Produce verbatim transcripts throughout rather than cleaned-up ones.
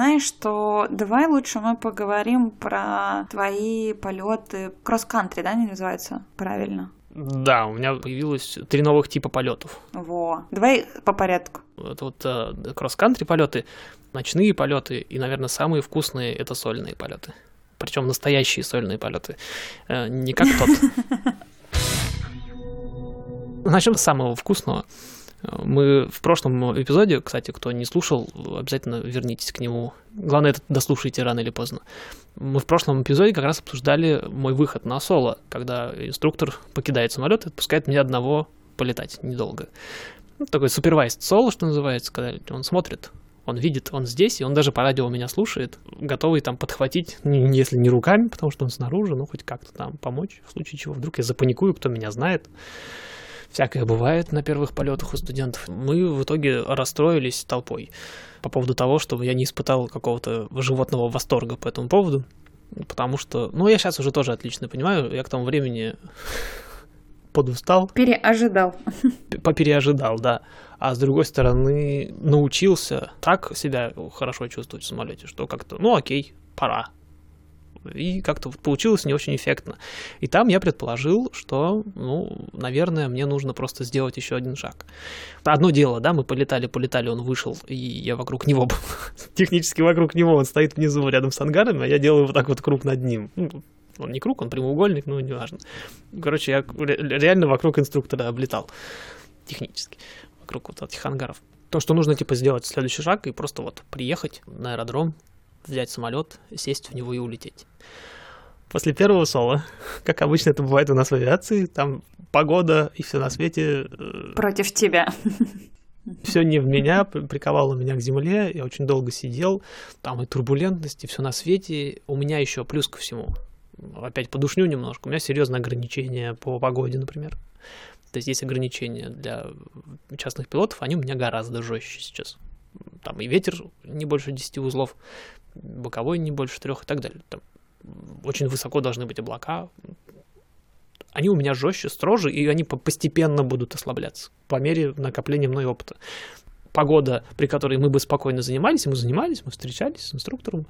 знаешь что, давай лучше мы поговорим про твои полеты кросс-кантри, да, они называются правильно? Да, у меня появилось три новых типа полетов. Во, давай по порядку. Это вот э, кросс-кантри полеты, ночные полеты и, наверное, самые вкусные — это сольные полеты. Причем настоящие сольные полеты, э, не как тот. Начнем с самого вкусного. Мы в прошлом эпизоде, кстати, кто не слушал, обязательно вернитесь к нему. Главное, это дослушайте рано или поздно. Мы в прошлом эпизоде как раз обсуждали мой выход на соло, когда инструктор покидает самолет и отпускает меня одного полетать недолго. Ну, такой супервайзд соло, что называется, когда он смотрит, он видит, он здесь, и он даже по радио меня слушает, готовый там подхватить, если не руками, потому что он снаружи, ну хоть как-то там помочь, в случае чего вдруг я запаникую, кто меня знает. Всякое бывает на первых полетах у студентов. Мы в итоге расстроились толпой по поводу того, что я не испытал какого-то животного восторга по этому поводу, потому что, ну, я сейчас уже тоже отлично понимаю, я к тому времени подустал. Переожидал. Попереожидал, да. А с другой стороны, научился так себя хорошо чувствовать в самолете, что как-то, ну, окей, пора. И как-то получилось не очень эффектно. И там я предположил, что, ну, наверное, мне нужно просто сделать еще один шаг. Одно дело, да, мы полетали, полетали, он вышел, и я вокруг него, технически вокруг него, он стоит внизу рядом с ангарами, а я делаю вот так вот круг над ним. Он не круг, он прямоугольник, но неважно. Короче, я реально вокруг инструктора облетал, технически, вокруг вот этих ангаров. То, что нужно, типа, сделать следующий шаг и просто вот приехать на аэродром, взять самолет, сесть в него и улететь. После первого соло, как обычно это бывает у нас в авиации, там погода и все на свете... Против тебя. Все не в меня, приковало меня к земле, я очень долго сидел, там и турбулентность, и все на свете. У меня еще плюс ко всему, опять подушню немножко, у меня серьезные ограничения по погоде, например. То есть есть ограничения для частных пилотов, они у меня гораздо жестче сейчас. Там и ветер не больше десяти узлов, боковой не больше трех и так далее. Там очень высоко должны быть облака. Они у меня жестче, строже, и они постепенно будут ослабляться по мере накопления мной опыта. Погода, при которой мы бы спокойно занимались, мы занимались, мы встречались с инструктором,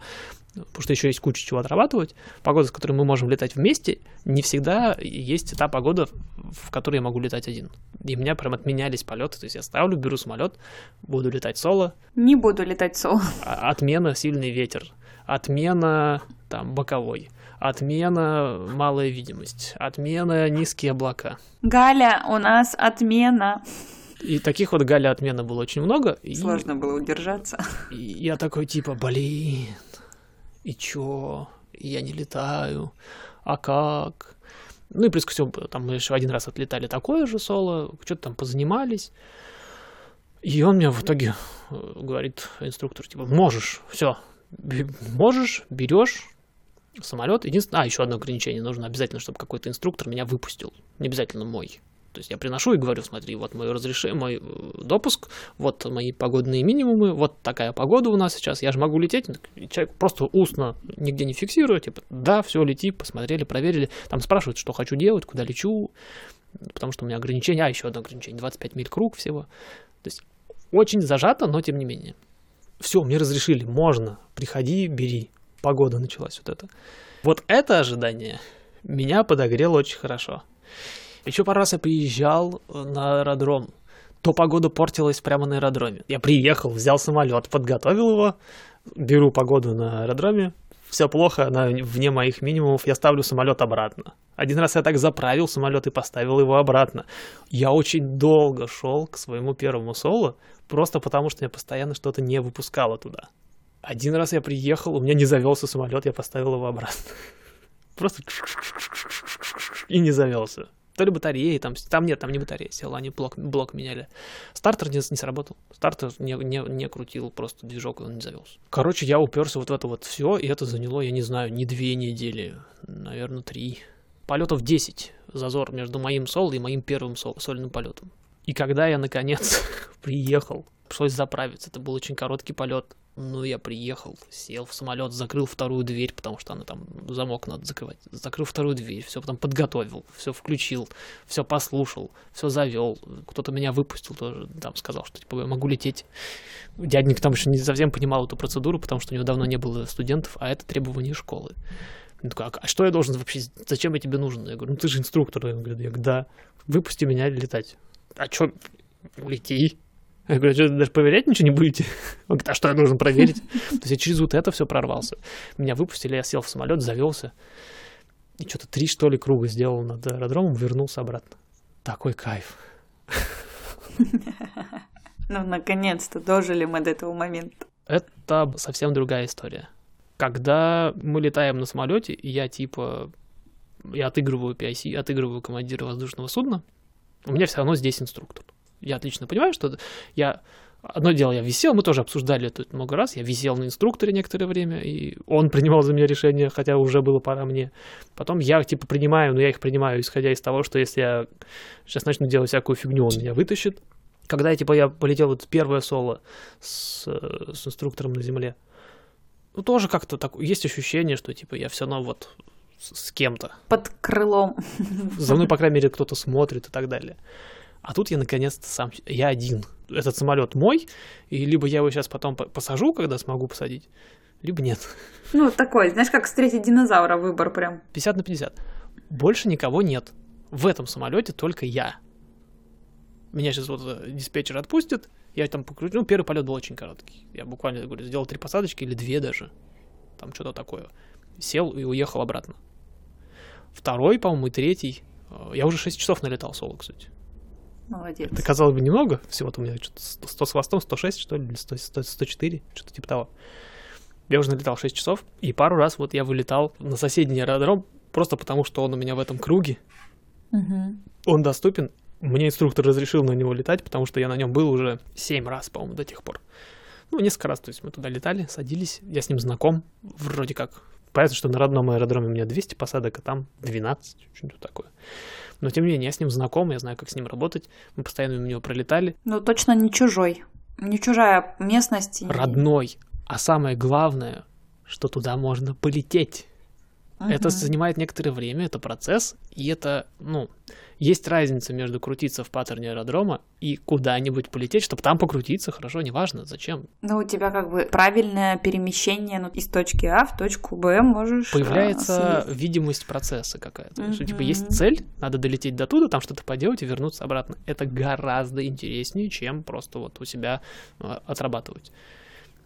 потому что еще есть куча чего отрабатывать. Погода, с которой мы можем летать вместе, не всегда есть та погода, в которой я могу летать один. И у меня прям отменялись полеты, то есть я ставлю, беру самолет, буду летать соло. Не буду летать соло. Отмена сильный ветер, отмена там боковой. Отмена, малая видимость, отмена, низкие облака. Галя, у нас отмена. И таких вот Галя отмена было очень много. Сложно и... было удержаться. И я такой типа, блин, и чё? Я не летаю. А как? Ну и плюс ко всему, там мы еще один раз отлетали такое же соло, что-то там позанимались. И он мне в итоге говорит, инструктор, типа, можешь, все, можешь, берешь самолет. Единственное, а, еще одно ограничение, нужно обязательно, чтобы какой-то инструктор меня выпустил, не обязательно мой. То есть я приношу и говорю, смотри, вот мой разрешение, мой допуск, вот мои погодные минимумы, вот такая погода у нас сейчас, я же могу лететь. Человек просто устно нигде не фиксирует, типа, да, все, лети, посмотрели, проверили. Там спрашивают, что хочу делать, куда лечу, потому что у меня ограничение, а еще одно ограничение, двадцать пять миль круг всего. То есть очень зажато, но тем не менее. Все, мне разрешили, можно, приходи, бери. Погода началась вот это. Вот это ожидание меня подогрело очень хорошо. Еще пару раз я приезжал на аэродром, то погода портилась прямо на аэродроме. Я приехал, взял самолет, подготовил его, беру погоду на аэродроме, все плохо, она вне моих минимумов, я ставлю самолет обратно. Один раз я так заправил самолет и поставил его обратно. Я очень долго шел к своему первому соло, просто потому что меня постоянно что-то не выпускало туда. Один раз я приехал, у меня не завелся самолет, я поставил его обратно. Просто и не завелся. То ли батареи, там, там нет, там не батарея села, они блок, блок меняли. Стартер не, не сработал, стартер не, не, не крутил, просто движок, и он не завелся. Короче, я уперся вот в это вот все, и это заняло, я не знаю, не две недели, наверное, три. Полетов десять, зазор между моим соло и моим первым сол, сольным полетом. И когда я, наконец, приехал, пришлось заправиться, это был очень короткий полет. Ну, я приехал, сел в самолет, закрыл вторую дверь, потому что она там, замок надо закрывать. Закрыл вторую дверь, все потом подготовил, все включил, все послушал, все завел. Кто-то меня выпустил тоже, там сказал, что типа я могу лететь. Дяденька там еще не совсем понимал эту процедуру, потому что у него давно не было студентов, а это требование школы. Он такой, а что я должен вообще, зачем я тебе нужен? Я говорю, ну ты же инструктор. Он говорит, я говорю, да, выпусти меня летать. А что, лети. Я говорю, что, даже проверять ничего не будете? Он говорит, а что я должен проверить? То есть я через вот это все прорвался. Меня выпустили, я сел в самолет, завелся. И что-то три, что ли, круга сделал над аэродромом, вернулся обратно. Такой кайф. Ну, наконец-то дожили мы до этого момента. Это совсем другая история. Когда мы летаем на самолете, и я типа... Я отыгрываю пи ай си, отыгрываю командира воздушного судна, у меня все равно здесь инструктор. Я отлично понимаю, что я... Одно дело, я висел, мы тоже обсуждали это много раз, я висел на инструкторе некоторое время, и он принимал за меня решения, хотя уже было пора мне. Потом я, типа, принимаю, но я их принимаю, исходя из того, что если я сейчас начну делать всякую фигню, он меня вытащит. Когда я, типа, я полетел вот первое соло с, с инструктором на земле, ну, тоже как-то так... Есть ощущение, что, типа, я все равно вот с кем-то. Под крылом. За мной, по крайней мере, кто-то смотрит и так далее. А тут я наконец-то сам, я один. Этот самолет мой, и либо я его сейчас потом посажу, когда смогу посадить, либо нет. Ну, такой, знаешь, как встретить динозавра, выбор прям. пятьдесят на пятьдесят. Больше никого нет. В этом самолете только я. Меня сейчас вот диспетчер отпустит, я там покручу. Ну, первый полет был очень короткий. Я буквально, говорю, сделал три посадочки или две даже. Там что-то такое. Сел и уехал обратно. Второй, по-моему, и третий. Я уже шесть часов налетал соло, кстати. Молодец. Это, казалось бы, немного. Всего-то у меня что-то сто с хвостом, сто шесть, что ли, или сто, сто, сто четыре, что-то типа того. Я уже налетал шесть часов, и пару раз вот я вылетал на соседний аэродром, просто потому, что он у меня в этом круге. Угу. Он доступен. Мне инструктор разрешил на него летать, потому что я на нем был уже семь раз, по-моему, до тех пор. Ну, несколько раз, то есть мы туда летали, садились, я с ним знаком, вроде как. Понятно, что на родном аэродроме у меня двести посадок, а там двенадцать, что-то такое. Но, тем не менее, я с ним знаком, я знаю, как с ним работать. Мы постоянно у него пролетали. Ну, точно не чужой. Не чужая местность. Родной. А самое главное, что туда можно полететь. Uh-huh. Это занимает некоторое время, это процесс. И это, ну, есть разница между крутиться в паттерне аэродрома и куда-нибудь полететь, чтобы там покрутиться, хорошо, неважно, зачем. Ну, у тебя как бы правильное перемещение, ну, из точки А в точку Б можешь... Появляется а, видимость процесса какая-то. Uh-huh. Что, типа, есть цель, надо долететь до туда, там что-то поделать и вернуться обратно. Это гораздо интереснее, чем просто вот у себя отрабатывать.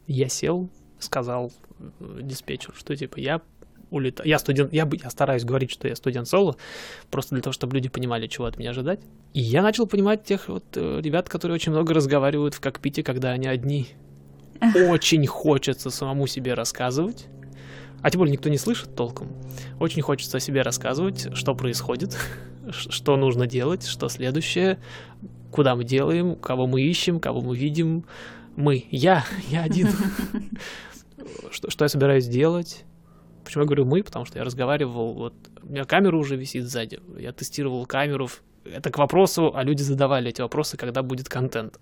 Я сел, сказал диспетчеру, что, типа, я... Улета... Я студент, я, я стараюсь говорить, что я студент соло, просто для того, чтобы люди понимали, чего от меня ожидать. И я начал понимать тех вот э, ребят, которые очень много разговаривают в кокпите, когда они одни. Очень хочется самому себе рассказывать, а тем более никто не слышит толком. Очень хочется о себе рассказывать, что происходит, что нужно делать, что следующее, куда мы делаем, кого мы ищем, кого мы видим. Мы, я, я один. Что я собираюсь делать? Почему я говорю «мы», потому что я разговаривал, вот, у меня камера уже висит сзади, я тестировал камеру, это к вопросу, а люди задавали эти вопросы, когда будет контент.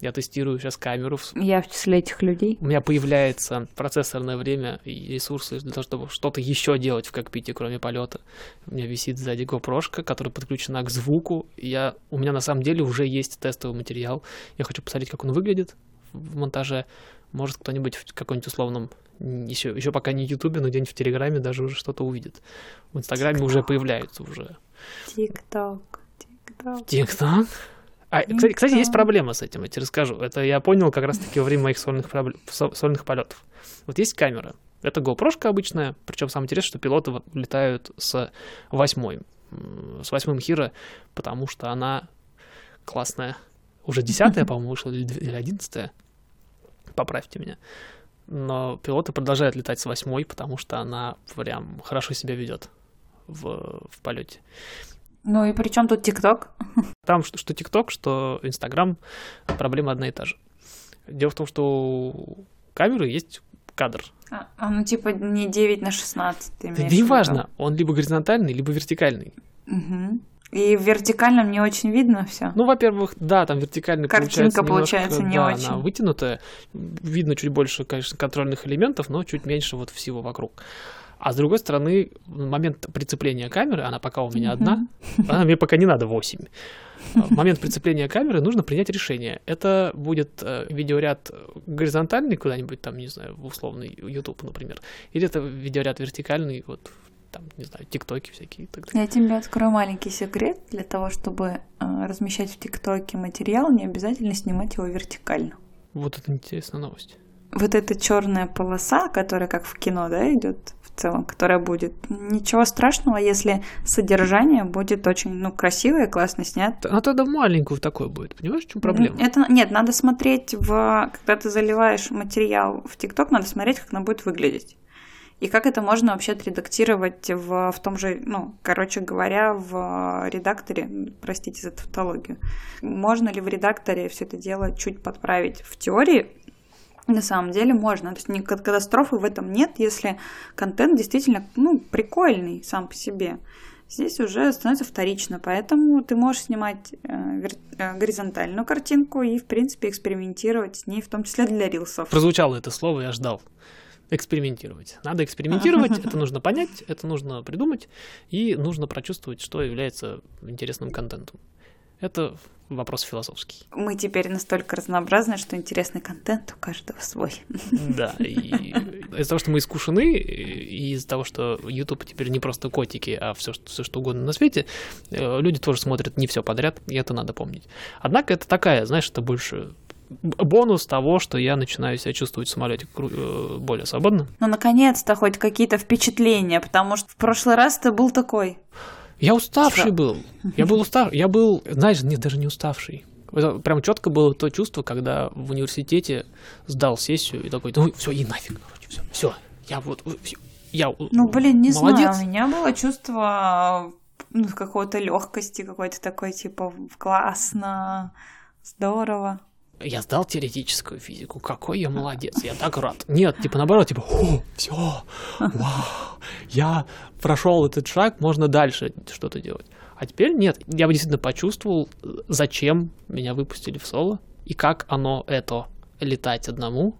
Я тестирую сейчас камеру. Я в числе этих людей. У меня появляется процессорное время и ресурсы для того, чтобы что-то еще делать в кокпите, кроме полета. У меня висит сзади GoPro-шка, которая подключена к звуку. Я, у меня на самом деле уже есть тестовый материал. Я хочу посмотреть, как он выглядит в монтаже. Может, кто-нибудь в каком-нибудь условном, еще, еще пока не в Ютубе, но где-нибудь в Телеграме даже уже что-то увидит. В Инстаграме TikTok. Уже появляются уже. Тик-ток, тик-ток. Тик-ток? А, кстати, кстати, есть проблема с этим, я тебе расскажу. Это я понял как раз-таки во время моих сольных, проблем, сольных полетов. Вот есть камера. Это GoPro-шка обычная, причем самое интересное, что пилоты вот летают с восьмой, с восьмым хира, потому что она классная. Уже десятая, по-моему, вышла, или одиннадцатая. Поправьте меня. Но пилоты продолжают летать с восьмой, потому что она прям хорошо себя ведет в, в полете. Ну и при чем тут ТикТок? Там что ТикТок, что Инстаграм, проблема одна и та же. Дело в том, что у камеры есть кадр. А, а ну типа не девять на шестнадцать. Да неважно, он либо горизонтальный, либо вертикальный. Угу. И вертикально мне очень видно все. Ну, во-первых, да, там вертикально картинка получается, получается немножко, не да, очень вытянутая. Видно чуть больше, конечно, контрольных элементов, но чуть меньше вот всего вокруг. А с другой стороны, в момент прицепления камеры, она пока у меня одна, она мне пока не надо восемь. В момент прицепления камеры нужно принять решение. Это будет видеоряд горизонтальный куда-нибудь, там, не знаю, в условный YouTube, например, или это видеоряд вертикальный, вот, там, не знаю, ТикТоки всякие и так далее. Я тебе открою маленький секрет. Для того, чтобы размещать в ТикТоке материал, не обязательно снимать его вертикально. Вот это интересная новость. Вот эта черная полоса, которая как в кино, да, идет в целом, которая будет. Ничего страшного, если содержание будет очень, ну, красивое, классно снято. Она тогда маленькую такой будет, понимаешь, в чем проблема? Это, нет, надо смотреть, в, когда ты заливаешь материал в ТикТок, надо смотреть, как она будет выглядеть. И как это можно вообще отредактировать в, в том же, ну, короче говоря, в редакторе, простите за тавтологию. Можно ли в редакторе все это дело чуть подправить? В теории на самом деле можно. То есть никакой катастрофы в этом нет, если контент действительно, ну, прикольный сам по себе. Здесь уже становится вторично, поэтому ты можешь снимать горизонтальную картинку и, в принципе, экспериментировать с ней, в том числе для рилсов. Прозвучало это слово, я ждал. Экспериментировать. Надо экспериментировать, это нужно понять, это нужно придумать, и нужно прочувствовать, что является интересным контентом. Это вопрос философский. Мы теперь настолько разнообразны, что интересный контент у каждого свой. Да, и из-за того, что мы искушены, и из-за того, что YouTube теперь не просто котики, а все, все что угодно на свете, люди тоже смотрят не все подряд, и это надо помнить. Однако это такая, знаешь, это больше бонус того, что я начинаю себя чувствовать в самолете более свободно. Ну, наконец-то хоть какие-то впечатления, потому что в прошлый раз ты был такой... Я уставший Что? был. Я был уставший. Я был, знаешь, нет, даже не уставший. Это прям четко было то чувство, когда в университете сдал сессию и такой, ну все, и нафиг, короче, все, все, я вот, все, я Ну, блин, не молодец. Знаю, у меня было чувство, ну, какой-то легкости, какой-то такой, типа, классно, здорово. Я сдал теоретическую физику, какой я молодец, я так рад. Нет, типа наоборот, типа, о, все, вау, я прошел этот шаг, можно дальше что-то делать. А теперь нет, я бы действительно почувствовал, зачем меня выпустили в соло, и как оно это, летать одному,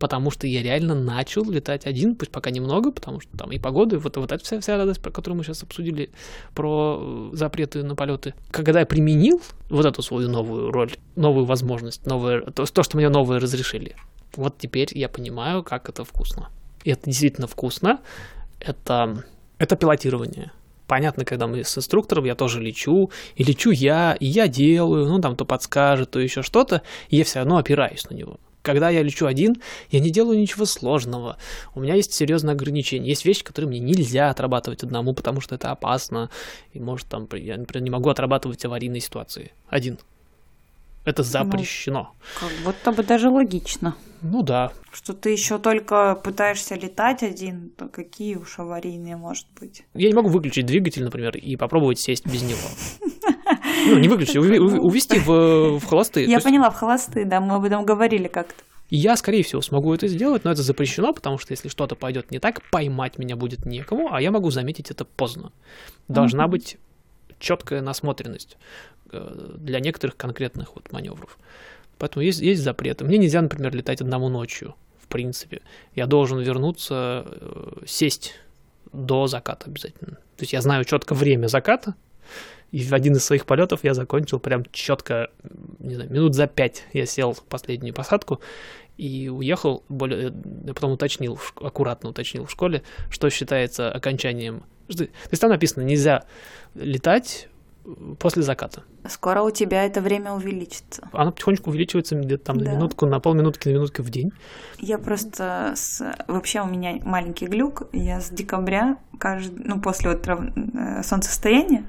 потому что я реально начал летать один, пусть пока немного, потому что там и погода, и вот, вот эта вся, вся радость, про которую мы сейчас обсудили, про запреты на полеты. Когда я применил вот эту свою новую роль, новую возможность, новое, то, то, что мне новое разрешили, вот теперь я понимаю, как это вкусно. И это действительно вкусно. Это, это пилотирование. Понятно, когда мы с инструктором, я тоже лечу, и лечу я, и я делаю, ну там то подскажет, то еще что-то, и я все равно опираюсь на него. Когда я лечу один, я не делаю ничего сложного. У меня есть серьезные ограничения. Есть вещи, которые мне нельзя отрабатывать одному, потому что это опасно. И, может, там, я, например, не могу отрабатывать аварийные ситуации один. Это запрещено. Ну, как будто бы даже логично. Ну да. Что ты еще только пытаешься летать один, то какие уж аварийные, может быть. Я не могу выключить двигатель, например, и попробовать сесть без него. Ну, не выключить, увести в, в холостые. Я поняла, в холостые, да, мы об этом говорили как-то. Я, скорее всего, смогу это сделать, но это запрещено, потому что если что-то пойдет не так, поймать меня будет некому, а я могу заметить это поздно. Должна mm-hmm. быть четкая насмотренность для некоторых конкретных вот маневров. Поэтому есть, есть запреты. Мне нельзя, например, летать одному ночью, в принципе. Я должен вернуться, сесть до заката обязательно. То есть я знаю четко время заката, и в один из своих полетов я закончил прям четко, не знаю, минут за пять я сел в последнюю посадку и уехал. Более, я потом уточнил, аккуратно уточнил в школе, что считается окончанием. То есть там написано, нельзя летать после заката. Скоро у тебя это время увеличится. Оно потихонечку увеличивается где-то там да. на минутку, на полминутки, на минутку в день. Я просто... С... Вообще у меня маленький глюк. Я с декабря, каждый... ну, после вот трав... солнцестояния,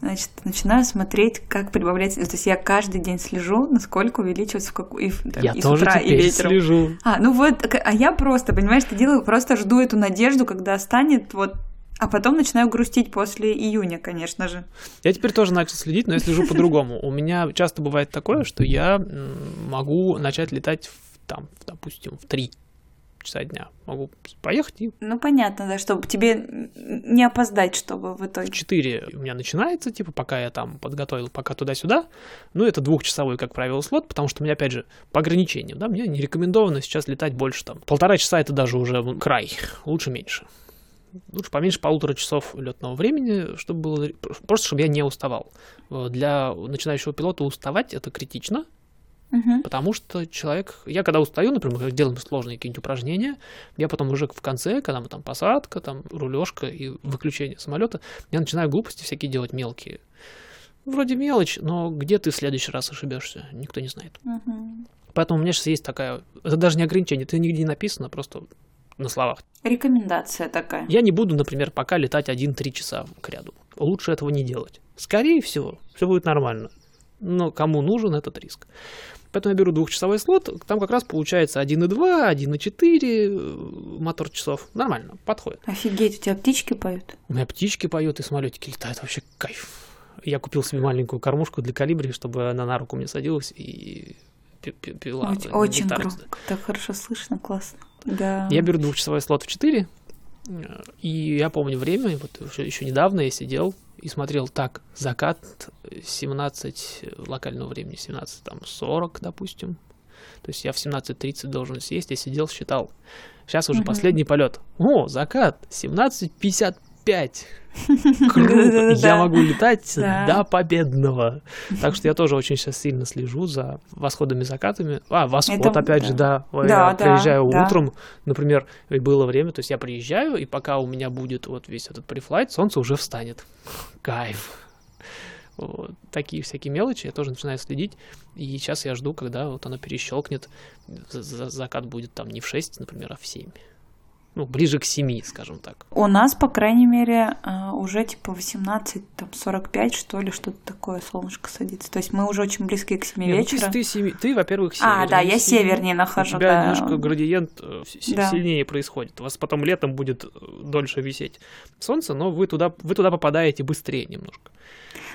значит, начинаю смотреть, как прибавлять... То есть я каждый день слежу, насколько увеличивается в какую... И, там, я и тоже с утра, теперь и вечером. Слежу. А, ну вот, а я просто, понимаешь, ты делаю, просто жду эту надежду, когда станет вот... А потом начинаю грустить после июня, конечно же. Я теперь тоже начал следить, но я слежу по-другому. У меня часто бывает такое, что я могу начать летать, в, там, допустим, в три часа дня. Могу поехать и... Ну, понятно, да, чтобы тебе не опоздать, чтобы в итоге... В четыре у меня начинается, типа, пока я там подготовил, пока туда-сюда. Ну, это двухчасовой, как правило, слот, потому что у меня, опять же, по ограничениям, да, мне не рекомендовано сейчас летать больше, там, полтора часа, это даже уже край, лучше меньше. Лучше поменьше полутора часов летного времени, чтобы было... Просто, чтобы я не уставал. Для начинающего пилота уставать — это критично, uh-huh. потому что человек... Я когда устаю, например, делаем сложные какие-нибудь упражнения, я потом уже в конце, когда мы там посадка, там рулежка и выключение самолета, я начинаю глупости всякие делать мелкие. Вроде мелочь, но где ты в следующий раз ошибешься, никто не знает. Uh-huh. Поэтому у меня сейчас есть такая... Это даже не ограничение, это нигде не написано, просто... на словах. Рекомендация такая. Я не буду, например, пока летать один-три часа к ряду. Лучше этого не делать. Скорее всего, все будет нормально. Но кому нужен этот риск? Поэтому я беру двухчасовой слот. Там как раз получается один и два, один и четыре мотор часов. Нормально, подходит. Офигеть, у тебя птички поют? У меня птички поют и самолетики летают. Вообще кайф. Я купил себе маленькую кормушку для колибри, чтобы она на руку мне садилась и пила. Очень, очень громко. Так хорошо слышно, классно. Да. Я беру двухчасовой слот в четыре, и я помню время, вот еще недавно я сидел и смотрел, так, закат семнадцать локального времени, семнадцать сорок, допустим, то есть я в семнадцать тридцать должен съесть, я сидел, считал, сейчас уже угу. последний полет, о, закат семнадцать пятьдесят пять. Пять. Круто. Я могу летать до победного. Так что я тоже очень сейчас сильно слежу за восходами-закатами. А, восход, опять же, да. Я приезжаю утром, например, было время, то есть я приезжаю, и пока у меня будет вот весь этот префлайт, солнце уже встанет. Кайф. Вот. Такие всякие мелочи я тоже начинаю следить. И сейчас я жду, когда вот оно перещелкнет. Закат будет там не в шесть, например, а в семь. Ну, ближе к семи, скажем так. У нас, по крайней мере, уже типа восемнадцать сорок пять, что ли, что-то такое, солнышко садится. То есть мы уже очень близки к семи вечера. Ты, ты, ты, во-первых, севернее. А, да, я севернее нахожу. У тебя да. немножко градиент да. сильнее происходит. У вас потом летом будет дольше висеть солнце, но вы туда, вы туда попадаете быстрее немножко.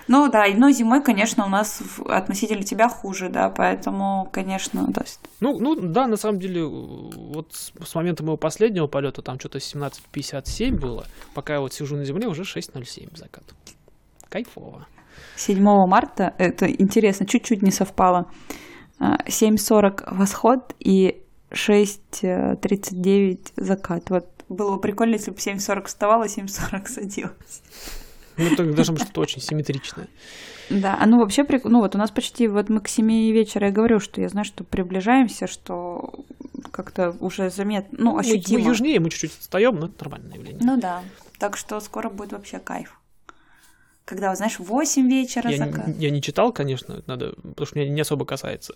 Ну да, но зимой, конечно, у нас относительно тебя хуже, да, поэтому, конечно, да. Ну, ну да, на самом деле, вот с, с момента моего последнего полета там что-то семнадцать пятьдесят семь было, пока я вот сижу на земле, уже шесть ноль семь закат. Кайфово. седьмого марта, это интересно, чуть-чуть не совпало, семь сорок восход и шесть тридцать девять закат. Вот было бы прикольно, если бы семь сорок вставала, семь сорок садилась. Ну, так должно быть что-то очень симметричное. Да, а ну вообще, ну вот у нас почти, вот мы к семи вечера, я говорю, что я знаю, что приближаемся, что как-то уже заметно, ну ощутимо. Мы, мы южнее, мы чуть-чуть отстаём, но это нормальное явление. Ну да, так что скоро будет вообще кайф. Когда, знаешь, в восемь вечера я закат. Не, я не читал, конечно, надо, потому что меня не особо касается.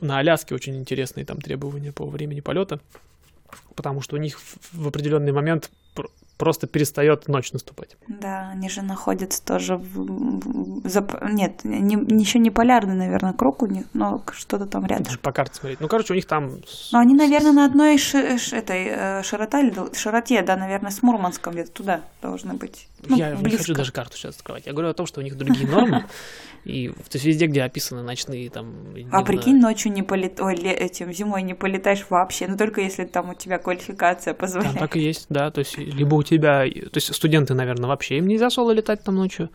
На Аляске очень интересные там требования по времени полета, потому что у них в определенный момент... просто перестает ночь наступать. Да, они же находятся тоже в... Нет, не, еще не полярный, наверное, круг у них, но что-то там рядом. Даже по карте смотреть. Ну, короче, у них там... Ну, они, наверное, на одной ш... ш... этой широте, широте, да, наверное, с Мурманском где-то туда должны быть. Ну, я близко. Не хочу даже карту сейчас открывать. Я говорю о том, что у них другие нормы. И то есть везде, где описаны ночные там... А прикинь, ночью не полетаешь, этим зимой не полетаешь вообще. Ну, только если там у тебя квалификация позволяет. Там так и есть, да. То есть либо у тебя... То есть студенты, наверное, вообще им нельзя соло летать там ночью.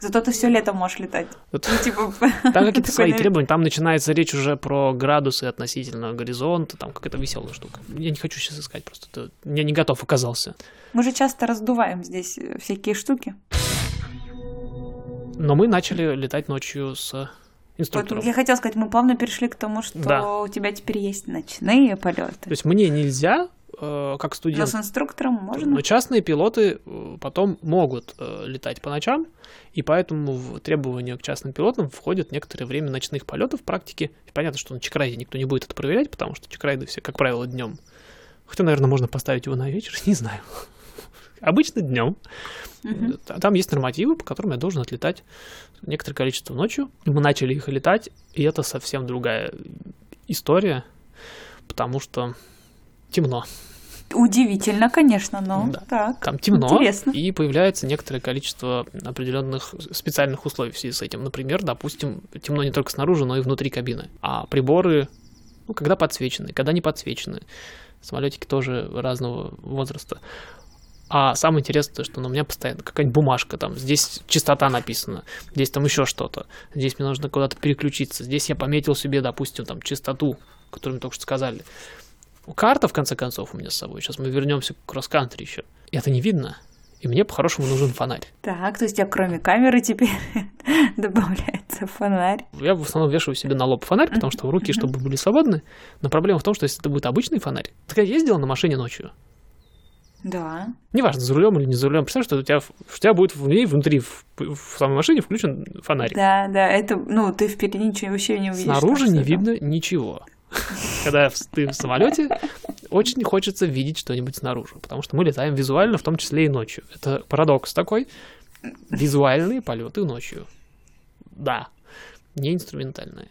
Зато ты все лето можешь летать. Ну, типа... Там какие-то свои требования. Там начинается речь уже про градусы относительно горизонта. Там какая-то веселая штука. Я не хочу сейчас искать просто. Я не готов оказался. Мы же часто раздуваем здесь всякие штуки. Но мы начали летать ночью с инструктором. Вот я хотела сказать, мы плавно перешли к тому, что да. у тебя теперь есть ночные полеты. То есть мне нельзя... как студент. Но с инструктором можно. Но частные пилоты потом могут летать по ночам, и поэтому в требования к частным пилотам входит некоторое время ночных полетов в практике. И понятно, что на чекрайде никто не будет это проверять, потому что чекрайды все, как правило, днем. Хотя, наверное, можно поставить его на вечер, не знаю. Обычно днем. Угу. Там есть нормативы, по которым я должен отлетать некоторое количество ночью. И мы начали их летать, и это совсем другая история, потому что темно. Удивительно, конечно, но да. так. Там темно, интересно. И появляется некоторое количество определенных специальных условий в связи с этим. Например, допустим, темно не только снаружи, но и внутри кабины. А приборы, ну, когда подсвечены, когда не подсвечены. самолетики тоже разного возраста. А самое интересное, то, что на меня постоянно какая-нибудь бумажка, там, здесь частота написана, здесь там еще что-то, здесь мне нужно куда-то переключиться, здесь я пометил себе, допустим, там, частоту, которую мне только что сказали. Карта, в конце концов, у меня с собой, сейчас мы вернемся к кросс-кантри еще. Это не видно, и мне по-хорошему нужен фонарь. Так, то есть у тебя кроме камеры теперь добавляется фонарь? Я в основном вешаю себе на лоб фонарь, потому что руки, чтобы были свободны, но проблема в том, что если это будет обычный фонарь... Ты ездила на машине ночью? Да. Неважно, за рулем или не за рулем. Представь, что у тебя, у тебя будет внутри, в, в самой машине включен фонарик. Да, да, это, ну, ты впереди ничего вообще не увидишь. Снаружи там, не видно ничего. Когда ты в самолете, очень хочется видеть что-нибудь снаружи, потому что мы летаем визуально, в том числе и ночью. Это парадокс такой. Визуальные полеты ночью. Да, не инструментальные.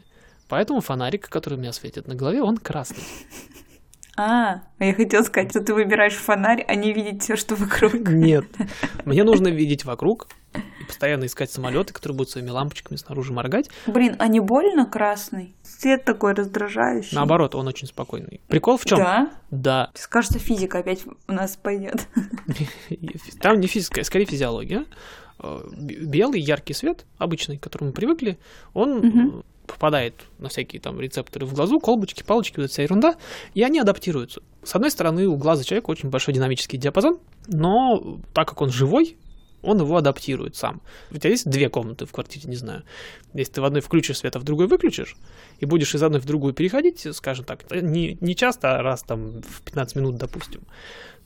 Поэтому фонарик, который у меня светит на голове, он красный. А, я хотела сказать, что ты выбираешь фонарь, а не видеть все, что вокруг. Нет, мне нужно видеть вокруг и постоянно искать самолеты, которые будут своими лампочками снаружи моргать. Блин, а не больно красный? Цвет такой раздражающий. Наоборот, он очень спокойный. Прикол в чем? Да? Да. Кажется, физика опять у нас пойдет. Там не физика, скорее физиология. Белый яркий свет, обычный, к которому мы привыкли, он... Угу. попадает на всякие там рецепторы в глазу, колбочки, палочки, вот эта вся ерунда, и они адаптируются. С одной стороны, у глаза человека очень большой динамический диапазон, но так как он живой, он его адаптирует сам. У тебя есть две комнаты в квартире, не знаю. Если ты в одной включишь свет, а в другой выключишь, и будешь из одной в другую переходить, скажем так, не, не часто, а раз там в пятнадцать минут, допустим,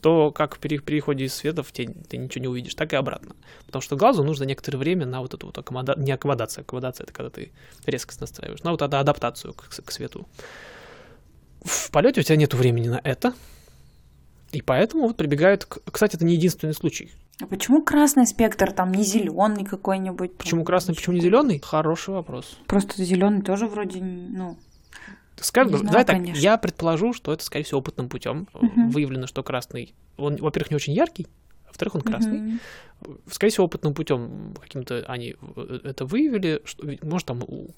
то как при переходе из света в тень ты ничего не увидишь, так и обратно. Потому что глазу нужно некоторое время на вот эту вот аккомода... не аккомодацию, аккомодация — это когда ты резкость настраиваешь, на вот эту адаптацию к, к свету. В полете у тебя нет времени на это, и поэтому вот прибегают... К... Кстати, это не единственный случай. А почему красный спектр, там, не зеленый какой-нибудь? Почему красный, почему не зеленый? Хороший вопрос. Просто зеленый тоже вроде, ну... Скажем, знаю, давай так, конечно. Я предположу, что это, скорее всего, опытным путем uh-huh. выявлено, что красный, он, во-первых, не очень яркий, во-вторых, он красный. Uh-huh. Скорее всего, опытным путем каким-то они это выявили, что, может, там у,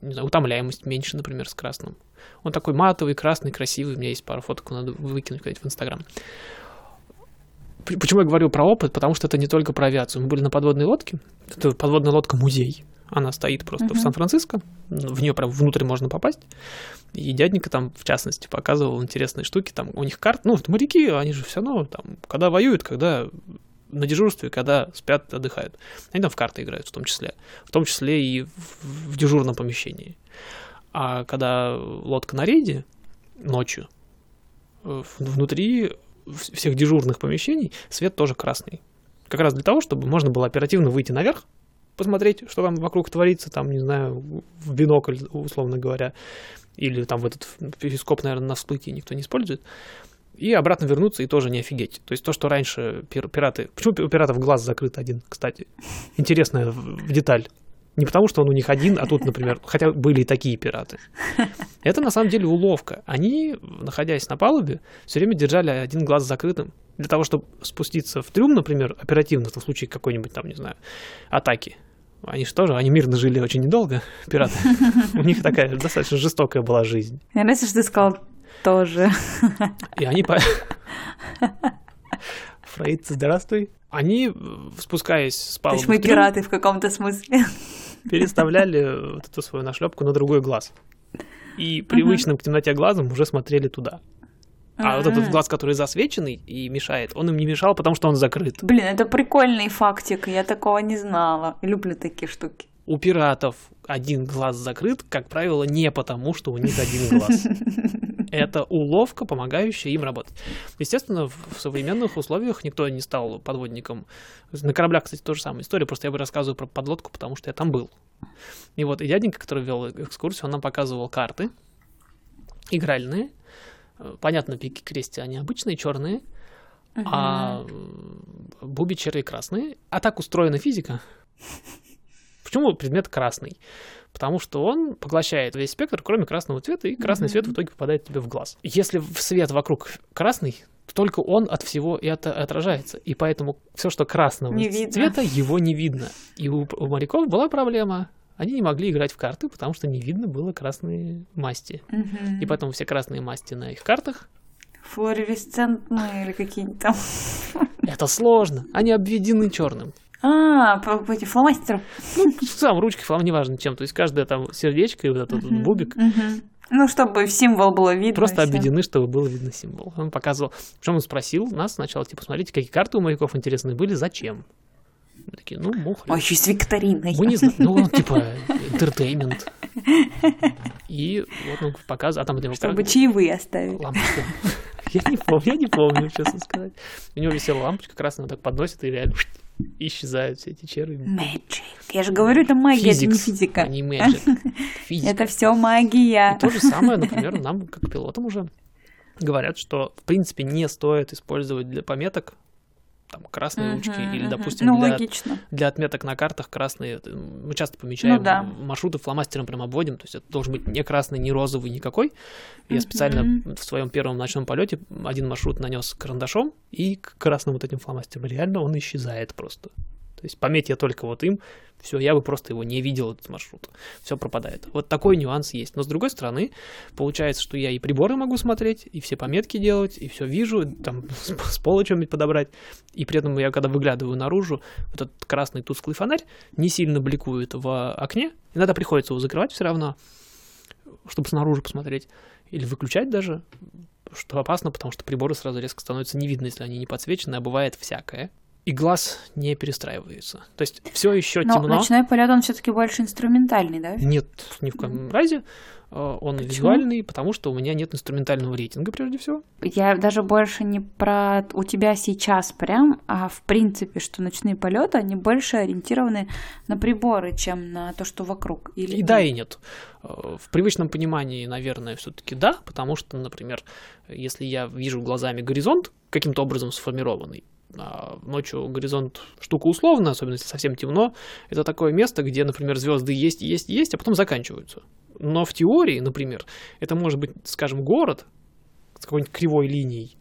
не знаю, утомляемость меньше, например, с красным. Он такой матовый, красный, красивый, у меня есть пара фоток, надо выкинуть куда-нибудь в Инстаграм. Почему я говорю про опыт? Потому что это не только про авиацию. Мы были на подводной лодке, это подводная лодка-музей. Она стоит просто uh-huh. в Сан-Франциско, в нее прям внутрь можно попасть. И дяденька там, в частности, показывал интересные штуки. Там у них карт, ну, моряки, они же все равно там, когда воюют, когда на дежурстве, когда спят, отдыхают. Они там в карты играют, в том числе. В том числе и в, в дежурном помещении. А когда лодка на рейде ночью, внутри всех дежурных помещений свет тоже красный. Как раз для того, чтобы можно было оперативно выйти наверх, посмотреть, что там вокруг творится, там, не знаю, в бинокль, условно говоря, или там в этот перископ, наверное, на всплытии никто не использует, и обратно вернуться и тоже не офигеть. То есть то, что раньше пираты... Почему у пиратов глаз закрыт один, кстати? Интересная деталь. Не потому, что он у них один, а тут, например, хотя были и такие пираты. Это на самом деле уловка. Они, находясь на палубе, все время держали один глаз закрытым. Для того, чтобы спуститься в трюм, например, оперативно, в случае какой-нибудь там, не знаю, атаки. Они же тоже, они мирно жили очень недолго, пираты. У них такая достаточно жестокая была жизнь. Мне нравится, что ты сказал «тоже». И они... Фрейд, здравствуй. Они, спускаясь с палубы... То есть мы пираты в каком-то смысле. Переставляли вот эту свою нашлепку на другой глаз. И привычным к темноте глазом уже смотрели туда. А вот этот глаз, который засвеченный и мешает, он им не мешал, потому что он закрыт. Блин, это прикольный фактик, я такого не знала. Люблю такие штуки. У пиратов один глаз закрыт, как правило, не потому, что у них один глаз. Это уловка, помогающая им работать. Естественно, в современных условиях никто не стал подводником. На кораблях, кстати, тоже самая история, просто я бы рассказываю про подлодку, потому что я там был. И вот и дяденька, который вел экскурсию, он нам показывал карты игральные. Понятно, пики крести, они обычные, черные, uh-huh. а буби, черви красные. А так устроена физика. Почему предмет красный? Потому что он поглощает весь спектр, кроме красного цвета, и красный uh-huh. свет в итоге попадает тебе в глаз. Если свет вокруг красный, то только он от всего и от, отражается. И поэтому все, что красного не цвета, видно. Его не видно. И у, у моряков была проблема. Они не могли играть в карты, потому что не видно было красные масти. Угу. И потом все красные масти на их картах флуоресцентные или какие-нибудь там. Это сложно. Они обведены черным. А, по эти фломастеры. Ну, сам ручки, флом, неважно чем. То есть каждое там сердечко и вот этот uh-huh. бубик. Uh-huh. Ну, чтобы символ было видно. Просто обведены, чтобы было видно символ. Он показывал. Причем он спросил нас сначала, типа, смотрите, какие карты у моряков интересные были, зачем? Мы такие, ну, муха. А еще с викториной. Мы не знаем. Ну, типа, entertainment. И вот он показывал. А там, например, чтобы чаевые оставили. Лампочка. Я не помню, я не помню, честно сказать. У него висела лампочка красная, он так подносит и реально исчезают все эти черви. Magic. Я же говорю, это магия, Physics, это не физика. Не magic. Это все магия. И то же самое, например, нам, как пилотам, уже говорят, что, в принципе, не стоит использовать для пометок там красные uh-huh, ручки или, uh-huh. допустим, ну, для, для отметок на картах красные. Мы часто помечаем ну, да. маршруты фломастером прям обводим, то есть это должен быть не красный, не розовый, никакой. Uh-huh. Я специально в своем первом ночном полете один маршрут нанес карандашом и к красным вот этим фломастером реально он исчезает просто. То есть пометь я только вот им, все, я бы просто его не видел, этот маршрут. Все пропадает. Вот такой нюанс есть. Но с другой стороны, получается, что я и приборы могу смотреть, и все пометки делать, и все вижу, там с, с пола что-нибудь подобрать. И при этом я, когда выглядываю наружу, вот этот красный тусклый фонарь не сильно бликует в окне. Иногда приходится его закрывать все равно, чтобы снаружи посмотреть. Или выключать даже, что опасно, потому что приборы сразу резко становятся не видно, если они не подсвечены, а бывает всякое. И глаз не перестраивается. То есть все еще темно. Но ночной полет, он все-таки больше инструментальный, да? Нет, ни в коем mm-hmm. разе. Он Почему? Визуальный, потому что у меня нет инструментального рейтинга, прежде всего. Я даже больше не про у тебя сейчас прям, а в принципе, что ночные полеты, они больше ориентированы на приборы, чем на то, что вокруг. Или... И да, и нет. В привычном понимании, наверное, все-таки да, потому что, например, если я вижу глазами горизонт, каким-то образом сформированный, ночью горизонт штука условная, особенно если совсем темно. Это такое место, где, например, звезды есть, есть, есть, а потом заканчиваются. Но в теории, например, это может быть, скажем, город с какой-нибудь кривой линией,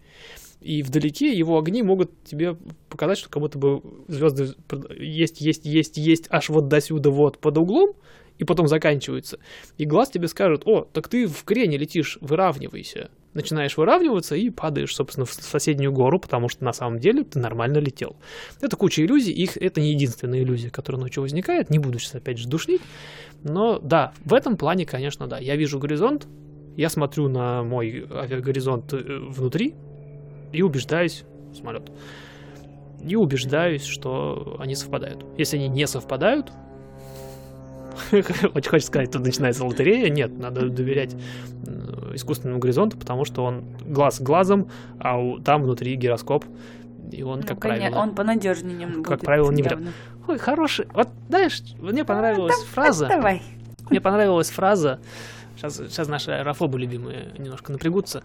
и вдалеке его огни могут тебе показать, что как будто бы звезды есть, есть, есть, есть, аж вот досюда, вот под углом, и потом заканчиваются. И глаз тебе скажет: о, так ты в крене летишь, выравнивайся. Начинаешь выравниваться и падаешь, собственно, в соседнюю гору, потому что на самом деле ты нормально летел. Это куча иллюзий, их это не единственная иллюзия, которая ночью возникает, не буду сейчас опять же душнить, но да, в этом плане, конечно, да, я вижу горизонт, я смотрю на мой авиагоризонт внутри и убеждаюсь, самолет, и убеждаюсь, что они совпадают. Если они не совпадают, очень хочется сказать, тут начинается лотерея. Нет, надо доверять искусственному горизонту, потому что он глаз глазом, а у, там внутри гироскоп, и он, ну, как конечно, правило... Он понадежнее немного. Как правило, не врет. Ой, хороший. Вот, знаешь, мне понравилась а, фраза... Давай. Мне понравилась фраза... Сейчас, сейчас наши аэрофобы любимые немножко напрягутся.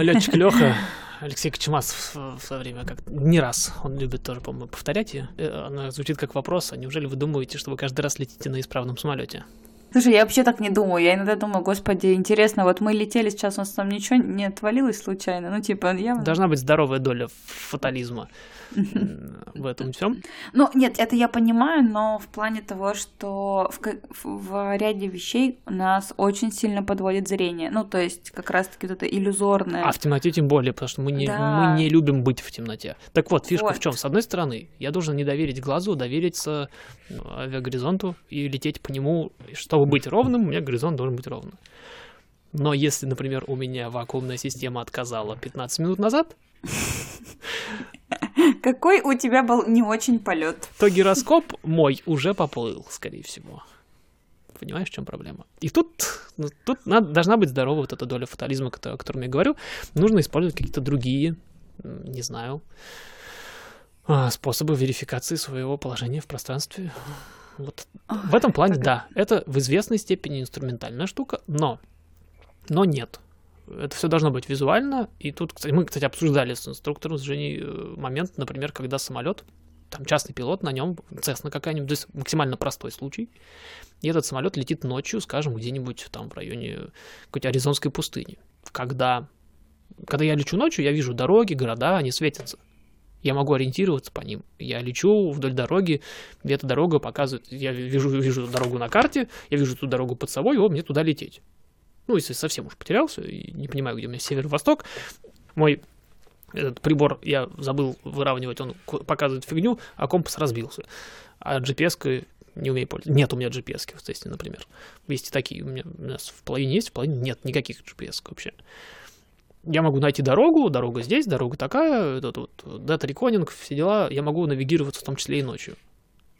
Летчик Леха, Алексей Кочемасов в свое время как не раз, он любит тоже, по-моему, повторять ее. Она звучит как вопрос: а неужели вы думаете, что вы каждый раз летите на исправном самолете? Слушай, я вообще так не думаю. Я иногда думаю: господи, интересно, вот мы летели сейчас, у нас там ничего не отвалилось случайно. Ну, типа, я... Должна быть здоровая доля фатализма в этом всем. Ну, нет, это я понимаю, но в плане того, что в, в ряде вещей нас очень сильно подводит зрение. Ну, то есть, как раз-таки вот это иллюзорное. А в темноте тем более, потому что мы не, да. мы не любим быть в темноте. Так вот, фишка вот в чем? С одной стороны, я должен не доверить глазу, довериться авиагоризонту и лететь по нему, чтобы быть ровным, у меня горизонт должен быть ровным. Но если, например, у меня вакуумная система отказала пятнадцать минут назад... Какой у тебя был не очень полет? То гироскоп мой уже поплыл, скорее всего. Понимаешь, в чем проблема? И тут, тут надо, должна быть здорова вот эта доля фатализма, о котором я говорю. Нужно использовать какие-то другие, не знаю, способы верификации своего положения в пространстве. Вот. В этом плане, да, это в известной степени инструментальная штука, но, но нет. Это все должно быть визуально. И тут, кстати, мы, кстати, обсуждали с инструктором, с Женей, момент, например, когда самолет, там частный пилот, на нем Cessna какая-нибудь, то есть максимально простой случай, и этот самолет летит ночью, скажем, где-нибудь там в районе какой-то аризонской пустыни. Когда, когда я лечу ночью, я вижу дороги, города, они светятся. Я могу ориентироваться по ним. Я лечу вдоль дороги, где эта дорога показывает... Я вижу, вижу дорогу на карте, я вижу ту дорогу под собой, о, мне туда лететь. Ну, если совсем уж потерялся, и не понимаю, где у меня север-восток, мой этот прибор, я забыл выравнивать, он показывает фигню, а компас разбился. А джи пи эс-кой не умею пользоваться. Нет у меня джи пи эс-ки в Cessna, например. Есть и такие. У меня у нас в половине есть, в половине нет никаких джи пи эс-к вообще. Я могу найти дорогу, дорога здесь, дорога такая, этот вот дата-реконинг, все дела. Я могу навигироваться в том числе и ночью.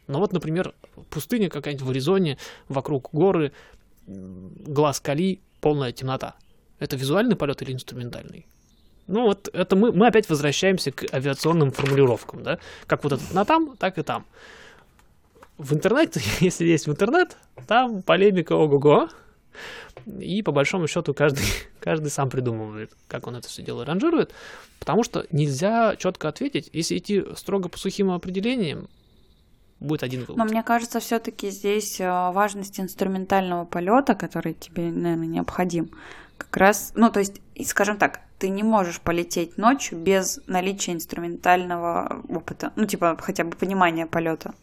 Но вот, например, пустыня какая-нибудь в Аризоне, вокруг горы, глаз кали, полная темнота. Это визуальный полет или инструментальный? Ну вот это мы, мы опять возвращаемся к авиационным формулировкам, да? Как вот этот на там, так и там. В интернете, если есть в интернет, там полемика ого-го. И по большому счету каждый, каждый сам придумывает, как он это все дело ранжирует. Потому что нельзя четко ответить. Если идти строго по сухим определениям, будет один вывод. Но мне кажется, все-таки здесь важность инструментального полета, который тебе, наверное, необходим, как раз, ну, то есть, скажем так, ты не можешь полететь ночью без наличия инструментального опыта, ну, типа, хотя бы понимания полета.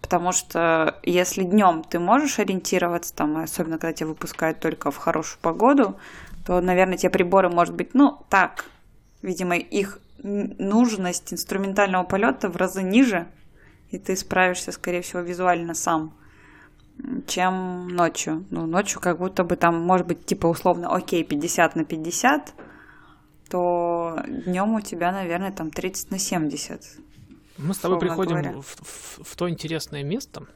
Потому что если днем ты можешь ориентироваться, там, особенно когда тебя выпускают только в хорошую погоду, то, наверное, те приборы, может быть, ну, так, видимо, их нужность инструментального полета в разы ниже, и ты справишься, скорее всего, визуально сам, чем ночью. Ну, ночью как будто бы там, может быть, типа условно, окей, пятьдесят на пятьдесят, то днем у тебя, наверное, там тридцать на семьдесят. Мы с тобой приходим в, в, в то интересное место,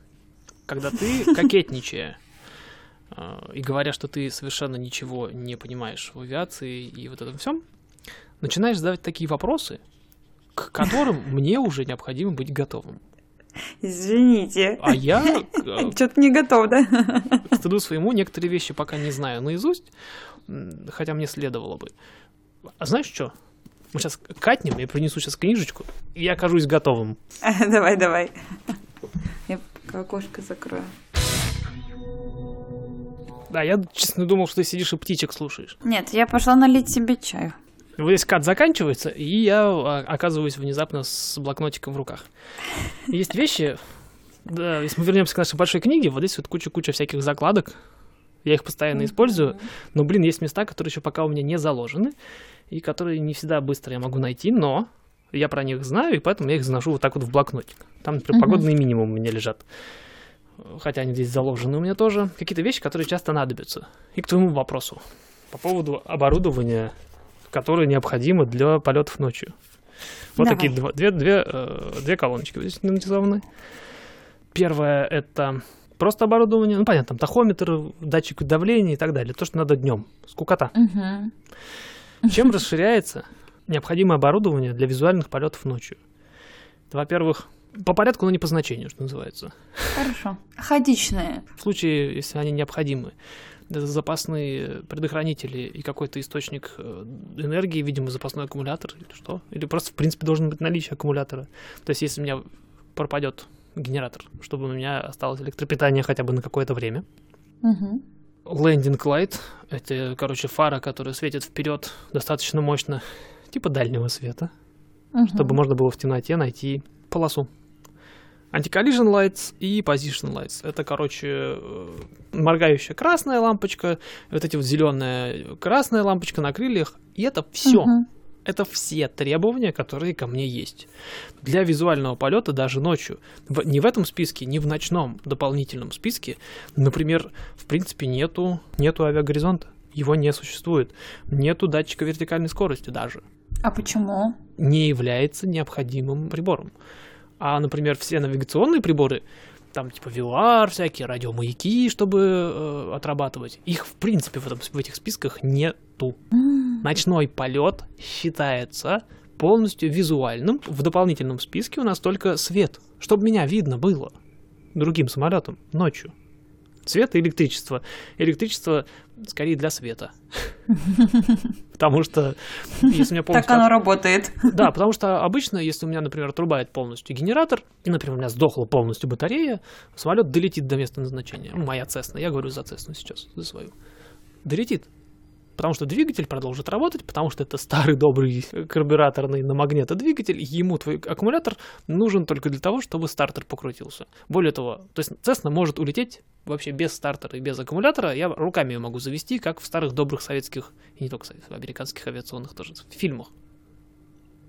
когда ты, кокетничая, и говоря, что ты совершенно ничего не понимаешь в авиации и вот этом всем, начинаешь задавать такие вопросы, к которым мне уже необходимо быть готовым. Извините. А я... Что-то не готов, да? К стыду своему некоторые вещи пока не знаю наизусть, хотя мне следовало бы. А знаешь что? Мы сейчас катнем, я принесу сейчас книжечку, и я окажусь готовым. Давай, давай. Я окошко закрою. Да, я, честно, думал, что ты сидишь и птичек слушаешь. Нет, я пошла налить себе чаю. Вот здесь кат заканчивается, и я оказываюсь внезапно с блокнотиком в руках. Есть вещи, да, если мы вернемся к нашей большой книге, вот здесь вот куча-куча всяких закладок, я их постоянно mm-hmm. использую, но, блин, есть места, которые еще пока у меня не заложены, и которые не всегда быстро я могу найти, но я про них знаю, и поэтому я их заношу вот так вот в блокнотик. Там, например, mm-hmm. погодные минимумы у меня лежат, хотя они здесь заложены у меня тоже. Какие-то вещи, которые часто надобятся. И к твоему вопросу по поводу оборудования, которые необходимы для полетов ночью. Вот Давай. такие два, две, две, э, две колоночки здесь нарисованы. Первое – это просто оборудование, ну, понятно, там тахометр, датчик давления и так далее, то, что надо днем, скукота. Угу. Чем расширяется необходимое оборудование для визуальных полетов ночью? Во-первых, по порядку, но не по значению, что называется. Хорошо. Ходичные. В случае, если они необходимы. Это запасные предохранители и какой-то источник энергии, видимо, запасной аккумулятор или что. Или просто, в принципе, должен быть наличие аккумулятора. То есть, если у меня пропадет генератор, чтобы у меня осталось электропитание хотя бы на какое-то время. Угу. Лендинг лайт – это, короче, фара, которая светит вперед достаточно мощно, типа дальнего света, угу. чтобы можно было в темноте найти полосу. Anti-collision lights и position lights. Это, короче, моргающая красная лампочка, вот эти вот зеленая красная лампочка на крыльях. И это все. Uh-huh. Это все требования, которые ко мне есть. Для визуального полета даже ночью. В, не в этом списке, не в ночном дополнительном списке, например, в принципе, нету, нету авиагоризонта. Его не существует. Нету датчика вертикальной скорости даже. А почему? Не является необходимым прибором. А, например, все навигационные приборы, там типа ви эф ар, всякие радиомаяки, чтобы э, отрабатывать, их в принципе в, этом, в этих списках нету. Ночной полет считается полностью визуальным. В дополнительном списке у нас только свет, чтобы меня видно было другим самолетом ночью. Свет и электричество. Электричество скорее для света. Потому что... Если у меня полностью... Так оно работает. Да, потому что обычно, если у меня, например, отрубает полностью генератор, и, например, у меня сдохла полностью батарея, самолет долетит до места назначения. Моя Cessna, я говорю за Cessna сейчас, за свою. Долетит. потому что двигатель продолжит работать, потому что это старый добрый карбюраторный на магнетодвигатель, ему твой аккумулятор нужен только для того, чтобы стартер покрутился. Более того, то есть Cessna может улететь вообще без стартера и без аккумулятора, я руками ее могу завести, как в старых добрых советских, и не только советских, американских авиационных тоже фильмах.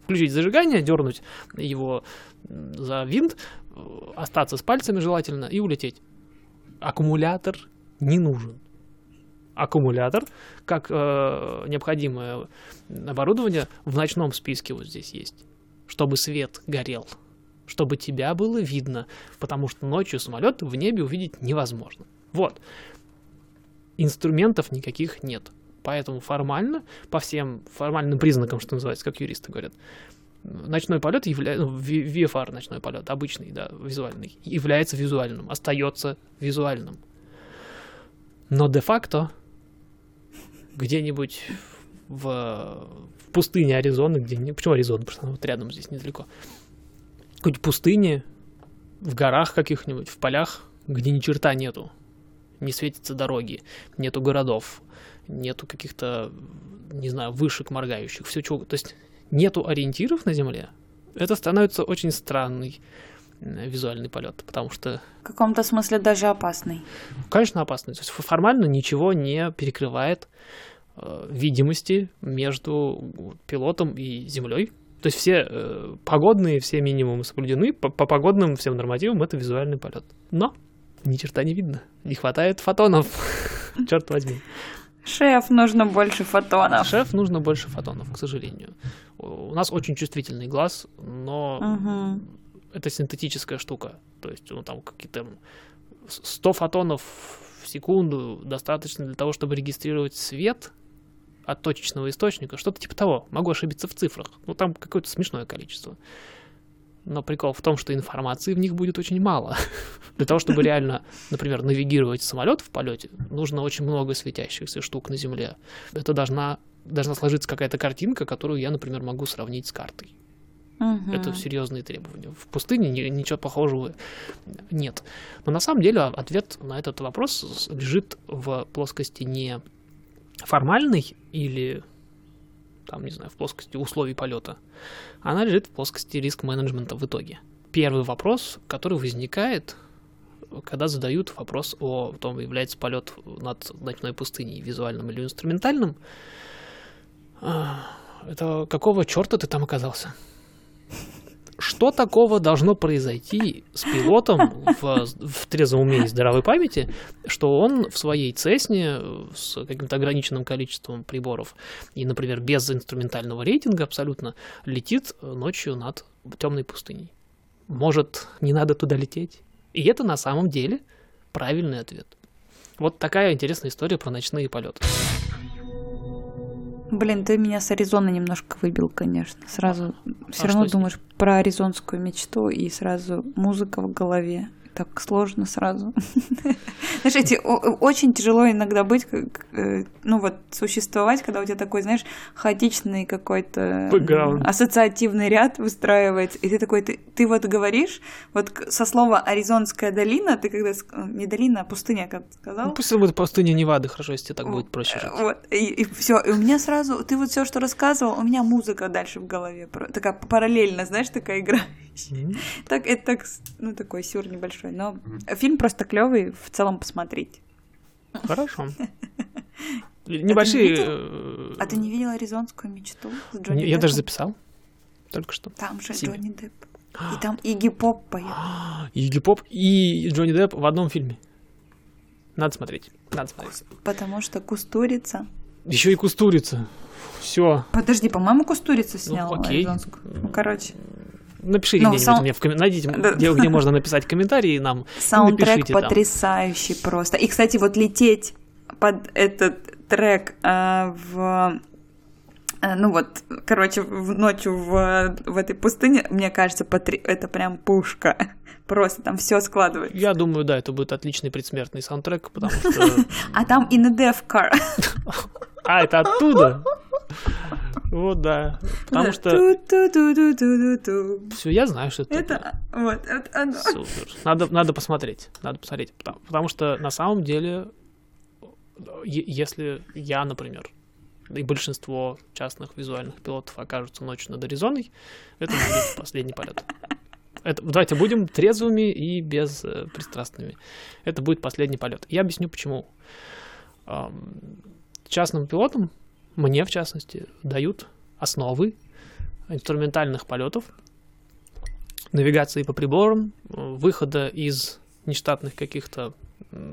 Включить зажигание, дернуть его за винт, остаться с пальцами желательно и улететь. Аккумулятор не нужен. Аккумулятор, как э, необходимое оборудование, в ночном списке вот здесь есть, чтобы свет горел, чтобы тебя было видно, потому что ночью самолет в небе увидеть невозможно. Вот. Инструментов никаких нет. Поэтому формально, по всем формальным признакам, что называется, как юристы говорят, ночной полет, явля... ви эф ар ночной полет, обычный, да, визуальный, является визуальным, остается визуальным. Но де-факто где-нибудь в, в пустыне Аризоны, где... почему Аризона, потому что она вот рядом здесь недалеко, какой-то пустыне, в горах каких-нибудь, в полях, где ни черта нету, не светятся дороги, нету городов, нету каких-то, не знаю, вышек моргающих, все чего, то есть нету ориентиров на Земле, это становится очень странный визуальный полет, потому что... В каком-то смысле даже опасный. Конечно, опасный. То есть формально ничего не перекрывает э, видимости между пилотом и Землей. То есть все э, погодные, все минимумы соблюдены, по, по погодным всем нормативам это визуальный полет. Но ни черта не видно. Не хватает фотонов. Черт возьми. Шеф, нужно больше фотонов. Шеф, нужно больше фотонов, к сожалению. У нас очень чувствительный глаз, но угу. это синтетическая штука. То есть, ну, там какие-то сто фотонов в секунду достаточно для того, чтобы регистрировать свет от точечного источника. Что-то типа того. Могу ошибиться в цифрах. Ну, там какое-то смешное количество. Но прикол в том, что информации в них будет очень мало. Для того, чтобы реально, например, навигировать самолет в полете, нужно очень много светящихся штук на Земле. Это должна, должна сложиться какая-то картинка, которую я, например, могу сравнить с картой. Угу. Это серьезные требования. В пустыне ничего похожего нет. Но на самом деле ответ на этот вопрос лежит в плоскости не формальной или... там, не знаю, в плоскости условий полета, она лежит в плоскости риск-менеджмента в итоге. Первый вопрос, который возникает, когда задают вопрос о том, является полет над ночной пустыней визуальным или инструментальным, это какого черта ты там оказался? Что такого должно произойти с пилотом в, в трезвом уме и здоровой памяти, что он в своей Цесне с каким-то ограниченным количеством приборов и, например, без инструментального рейтинга абсолютно летит ночью над темной пустыней? Может, не надо туда лететь? И это на самом деле правильный ответ. Вот такая интересная история про ночные полеты. Блин, ты меня с Аризоны немножко выбил, конечно. Сразу а, все а равно думаешь здесь? Про аризонскую мечту, и сразу музыка в голове. Так сложно сразу. Знаешь, эти, очень тяжело иногда быть, как, ну вот, существовать, когда у тебя такой, знаешь, хаотичный какой-то Background. Ассоциативный ряд выстраивается, и ты такой, ты, ты вот говоришь, вот со слова «Аризонская долина», ты когда, не долина, а пустыня, как ты сказал? Ну, пусть будет пустыня Невады, хорошо, если тебе так будет проще жить. Вот, и, и все, и у меня сразу, ты вот все, что рассказывал, у меня музыка дальше в голове, такая параллельно, знаешь, такая игра. Mm-hmm. Так, это так, ну, такой сюр небольшой. Но фильм просто клевый, в целом посмотреть. Хорошо. Небольшие. А ты не видел «Аризонскую мечту» с Джонни Деппом? Я даже записал. Только что. Там же Джонни Депп. И там Игги Поп поет. Игги Поп и Джонни Депп в одном фильме. Надо смотреть. Надо смотреть. Потому что Кустурица. Еще и Кустурица. Все. Подожди, по-моему, Кустурица снял. Ну, окей. Ну, короче. Напишите ну, где-нибудь сам... мне в комментарии, найдите, да. где, где можно написать комментарии нам. Саундтрек потрясающий там. Просто. И, кстати, вот лететь под этот трек э, в... Э, ну вот, короче, в ночью в, в этой пустыне, мне кажется, потр... это прям пушка. Просто там все складывается. Я думаю, да, это будет отличный предсмертный саундтрек, потому что... А там in a death car. А, это оттуда? Вот, да. Потому что... Все, я знаю, что это... Это вот, это оно. Супер. Надо, надо посмотреть. Надо посмотреть. Потому, потому что на самом деле, е- если я, например, и большинство частных визуальных пилотов окажутся ночью над Аризоной, это будет последний полет. Это, давайте будем трезвыми и беспристрастными. Это будет последний полет. Я объясню, почему. Частным пилотам, мне в частности, дают основы инструментальных полетов, навигации по приборам, выхода из нештатных каких-то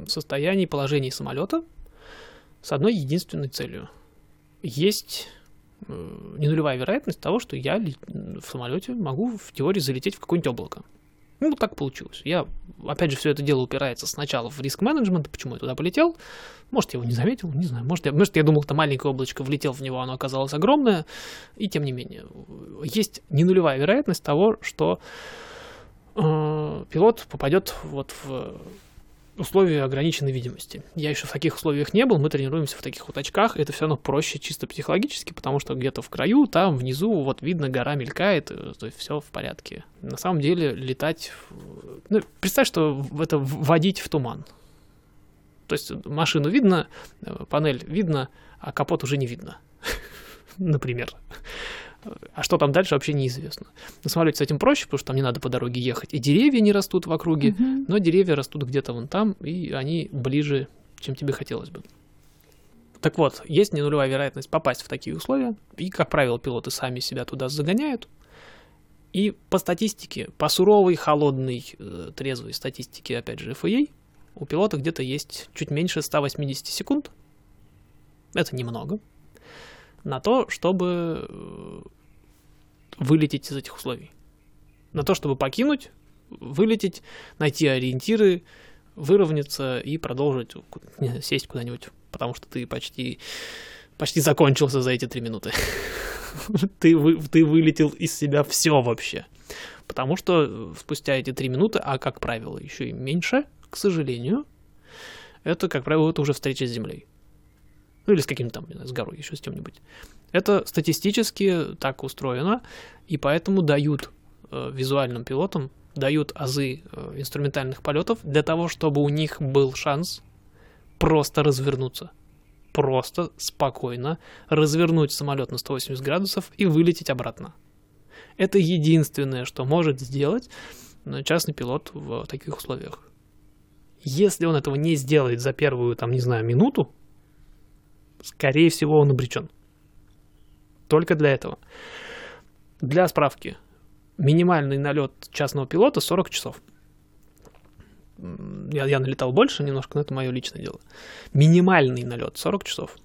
состояний, положений самолета с одной единственной целью. Есть ненулевая вероятность того, что я в самолете могу в теории залететь в какое-нибудь облако. Ну, так получилось. Я, опять же, все это дело упирается сначала в риск-менеджмент, почему я туда полетел. Может, я его не заметил, не знаю. Может, я, может, я думал, это маленькое облачко, влетел в него, оно оказалось огромное. И, тем не менее, есть ненулевая вероятность того, что э, пилот попадет вот в условия ограниченной видимости. Я еще в таких условиях не был, мы тренируемся в таких вот очках, это все равно проще чисто психологически, потому что где-то в краю, там внизу, вот видно, гора мелькает, то есть все в порядке. На самом деле летать... Ну, представь, что это водить в туман. То есть машину видно, панель видно, а капот уже не видно. Например. А что там дальше, вообще неизвестно. На самолете с этим проще, потому что там не надо по дороге ехать. И деревья не растут в округе, mm-hmm. но деревья растут где-то вон там, и они ближе, чем тебе хотелось бы. Так вот, есть ненулевая вероятность попасть в такие условия, и, как правило, пилоты сами себя туда загоняют. И по статистике, по суровой, холодной, трезвой статистике, опять же, эф а а, у пилота где-то есть чуть меньше сто восемьдесят секунд. Это немного. На то, чтобы вылететь из этих условий. На то, чтобы покинуть, вылететь, найти ориентиры, выровняться и продолжить сесть куда-нибудь, потому что ты почти, почти закончился за эти три минуты. Ты, вы, ты вылетел из себя все вообще. Потому что спустя эти три минуты, а как правило еще и меньше, к сожалению, это, как правило, это уже встреча с землей. Ну, или с каким-то там, не знаю, с горой, еще с чем-нибудь. Это статистически так устроено, и поэтому дают э, визуальным пилотам, дают азы э, инструментальных полетов для того, чтобы у них был шанс просто развернуться. Просто, спокойно развернуть самолет на сто восемьдесят градусов и вылететь обратно. Это единственное, что может сделать частный пилот в таких условиях. Если он этого не сделает за первую, там, не знаю, минуту, скорее всего, он обречен. Только для этого. Для справки. Минимальный налет частного пилота сорок часов. Я, я налетал больше немножко, но это мое личное дело. Минимальный налет сорок часов.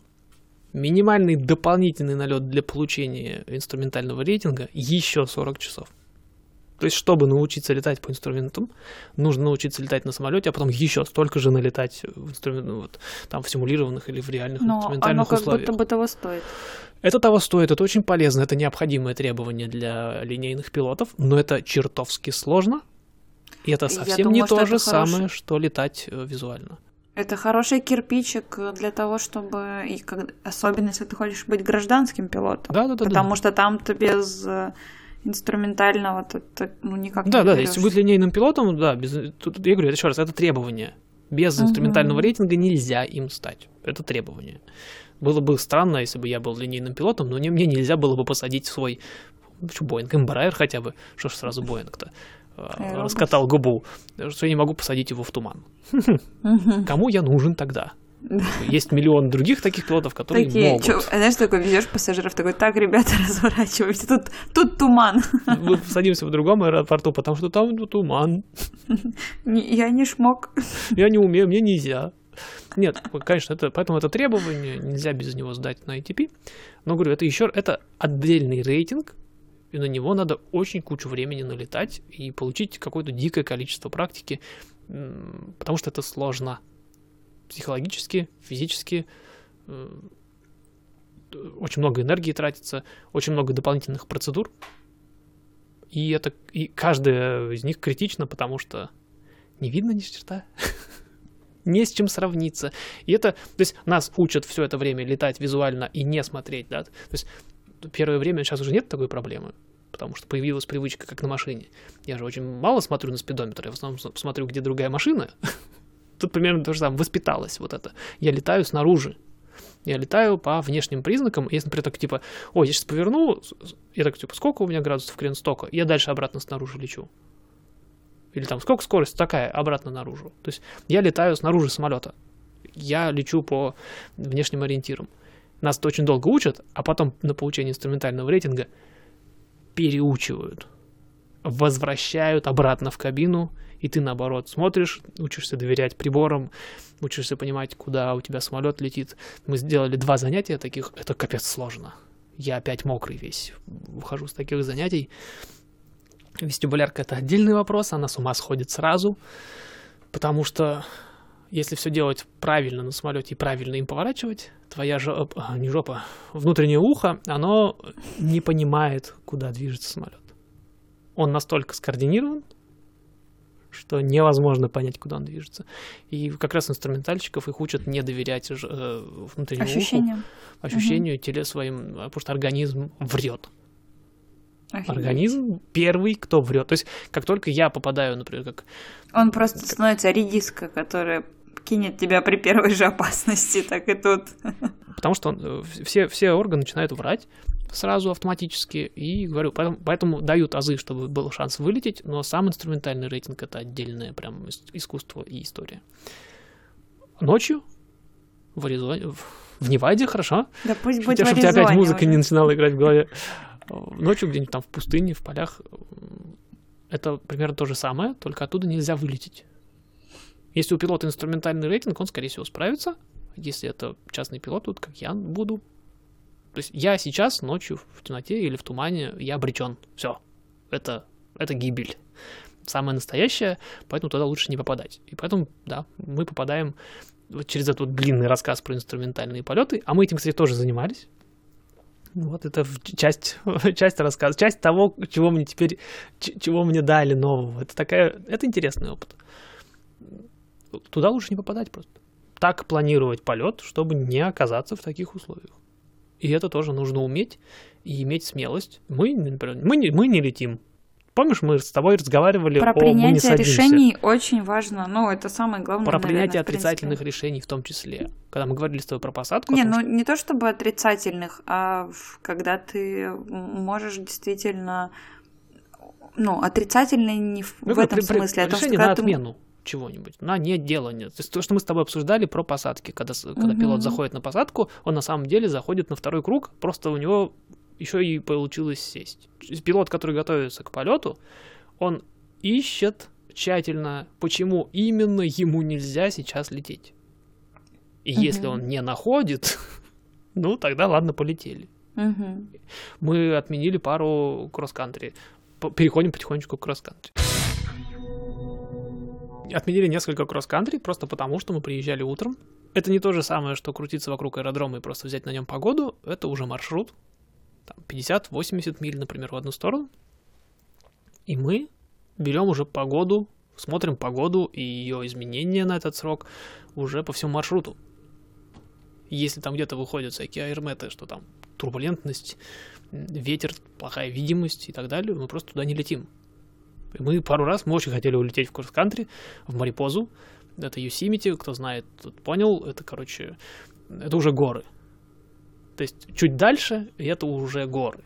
Минимальный дополнительный налет для получения инструментального рейтинга еще сорок часов. То есть, чтобы научиться летать по инструментам, нужно научиться летать на самолете, а потом еще столько же налетать в, вот, там, в симулированных или в реальных Но инструментальных оно условиях. Но оно как будто бы того стоит. Это того стоит, это очень полезно, это необходимое требование для линейных пилотов, но это чертовски сложно, и это совсем Я думаю, не то же хорош... самое, что летать визуально. Это хороший кирпичик для того, чтобы, и как... особенно если ты хочешь быть гражданским пилотом, да, да, да, потому да. что там ты без... инструментального, то, то, ну, никак да, не Да, да, если быть линейным пилотом, да, без, тут, я говорю, еще раз, это требование. Без uh-huh. инструментального рейтинга нельзя им стать. Это требование. Было бы странно, если бы я был линейным пилотом, но мне нельзя было бы посадить свой Боинг, Эмбраер хотя бы, что ж сразу Боинг-то, uh-huh. раскатал губу, что я не могу посадить его в туман. Uh-huh. Кому я нужен тогда? Есть миллион других таких пилотов, которые такие, могут. Чё, знаешь, такой везешь пассажиров, такой, так, ребята, разворачивайтесь, тут, тут туман. Мы садимся в другом аэропорту, потому что там ну, туман. Я не шмок. Я не умею, мне нельзя. Нет, конечно, это, поэтому это требование, нельзя без него сдать на ай ти пи. Но, говорю, это еще это отдельный рейтинг, и на него надо очень кучу времени налетать и получить какое-то дикое количество практики, потому что это сложно. Психологически, физически, э, очень много энергии тратится, очень много дополнительных процедур. И, это, и каждая из них критична, потому что не видно ни черта, не с чем сравниться. И это, то есть нас учат все это время летать визуально и не смотреть, да. То есть первое время сейчас уже нет такой проблемы, потому что появилась привычка, как на машине. Я же очень мало смотрю на спидометр, я в основном смотрю, где другая машина. Тут примерно то же самое, воспиталось вот это. Я летаю снаружи. Я летаю по внешним признакам. Если, например, так типа, ой, я сейчас поверну, я так типа, сколько у меня градусов, крен столько, я дальше обратно снаружи лечу. Или там, сколько скорость такая, обратно наружу. То есть я летаю снаружи самолета. Я лечу по внешним ориентирам. Нас это очень долго учат, а потом на получение инструментального рейтинга переучивают. Возвращают обратно в кабину, и ты, наоборот, смотришь, учишься доверять приборам, учишься понимать, куда у тебя самолет летит. Мы сделали два занятия таких, это капец сложно. Я опять мокрый весь, ухожу с таких занятий. Вестибулярка — это отдельный вопрос, она с ума сходит сразу, потому что если все делать правильно на самолете и правильно им поворачивать, твоя жопа, не жопа, внутреннее ухо, оно не понимает, куда движется самолет. Он настолько скоординирован, что невозможно понять, куда он движется. И как раз инструментальщиков их учат не доверять внутреннему ощущениям. уху, ощущению, угу. теле своим, потому что организм врет. Офигеть. Организм первый, кто врет. То есть как только я попадаю, например, как... Он просто как... становится редиска, которая кинет тебя при первой же опасности, так и тут. Потому что он, все, все органы начинают врать сразу автоматически, и говорю, поэтому, поэтому дают азы, чтобы был шанс вылететь, но сам инструментальный рейтинг — это отдельное прям искусство и история. Ночью в Аризоне, в Неваде, хорошо? Да пусть чтобы будет тебя, в Аризоне. Чтобы тебя опять музыка не начинала играть в голове. Ночью где-нибудь там в пустыне, в полях, это примерно то же самое, только оттуда нельзя вылететь. Если у пилота инструментальный рейтинг, он, скорее всего, справится. Если это частный пилот, вот как я буду. То есть я сейчас ночью в темноте или в тумане, я обречен. Все. Это, это гибель. Самое настоящее, поэтому туда лучше не попадать. И поэтому, да, мы попадаем вот через этот вот длинный рассказ про инструментальные полеты. А мы этим, кстати, тоже занимались. Вот это часть, часть рассказа, часть того, чего мне теперь, чего мне дали нового. Это такая, это интересный опыт. Туда лучше не попадать просто. Так планировать полет, чтобы не оказаться в таких условиях. И это тоже нужно уметь и иметь смелость. Мы, например, мы, не, мы не летим. Помнишь, мы с тобой разговаривали про о, принятие решений очень важно, но это самое главное. Про наверное, принятие отрицательных решений в том числе. Когда мы говорили с тобой про посадку. Не, том, ну что... не то чтобы отрицательных, а когда ты можешь действительно, ну отрицательные не в, в этом при, смысле, а то, что на отмену. Ты... чего-нибудь, на неделание. То есть то, что мы с тобой обсуждали про посадки, когда, угу. когда пилот заходит на посадку, он на самом деле заходит на второй круг, просто у него еще и получилось сесть. Пилот, который готовится к полету, он ищет тщательно, почему именно ему нельзя сейчас лететь. И угу. если он не находит, ну тогда ладно, полетели. Угу. Мы отменили пару кросс-кантри. Переходим потихонечку к кросс-кантри. Отменили несколько кросс-кантри просто потому, что мы приезжали утром. Это не то же самое, что крутиться вокруг аэродрома и просто взять на нем погоду. Это уже маршрут. Там пятьдесят-восемьдесят миль, например, в одну сторону. И мы берем уже погоду, смотрим погоду и ее изменения на этот срок уже по всему маршруту. Если там где-то выходят всякие аэрметы, что там турбулентность, ветер, плохая видимость и так далее, мы просто туда не летим. Мы пару раз, мы очень хотели улететь в кросс-кантри, в Марипозу, это Йосемити, кто знает, тот понял, это, короче, это уже горы. То есть чуть дальше это уже горы.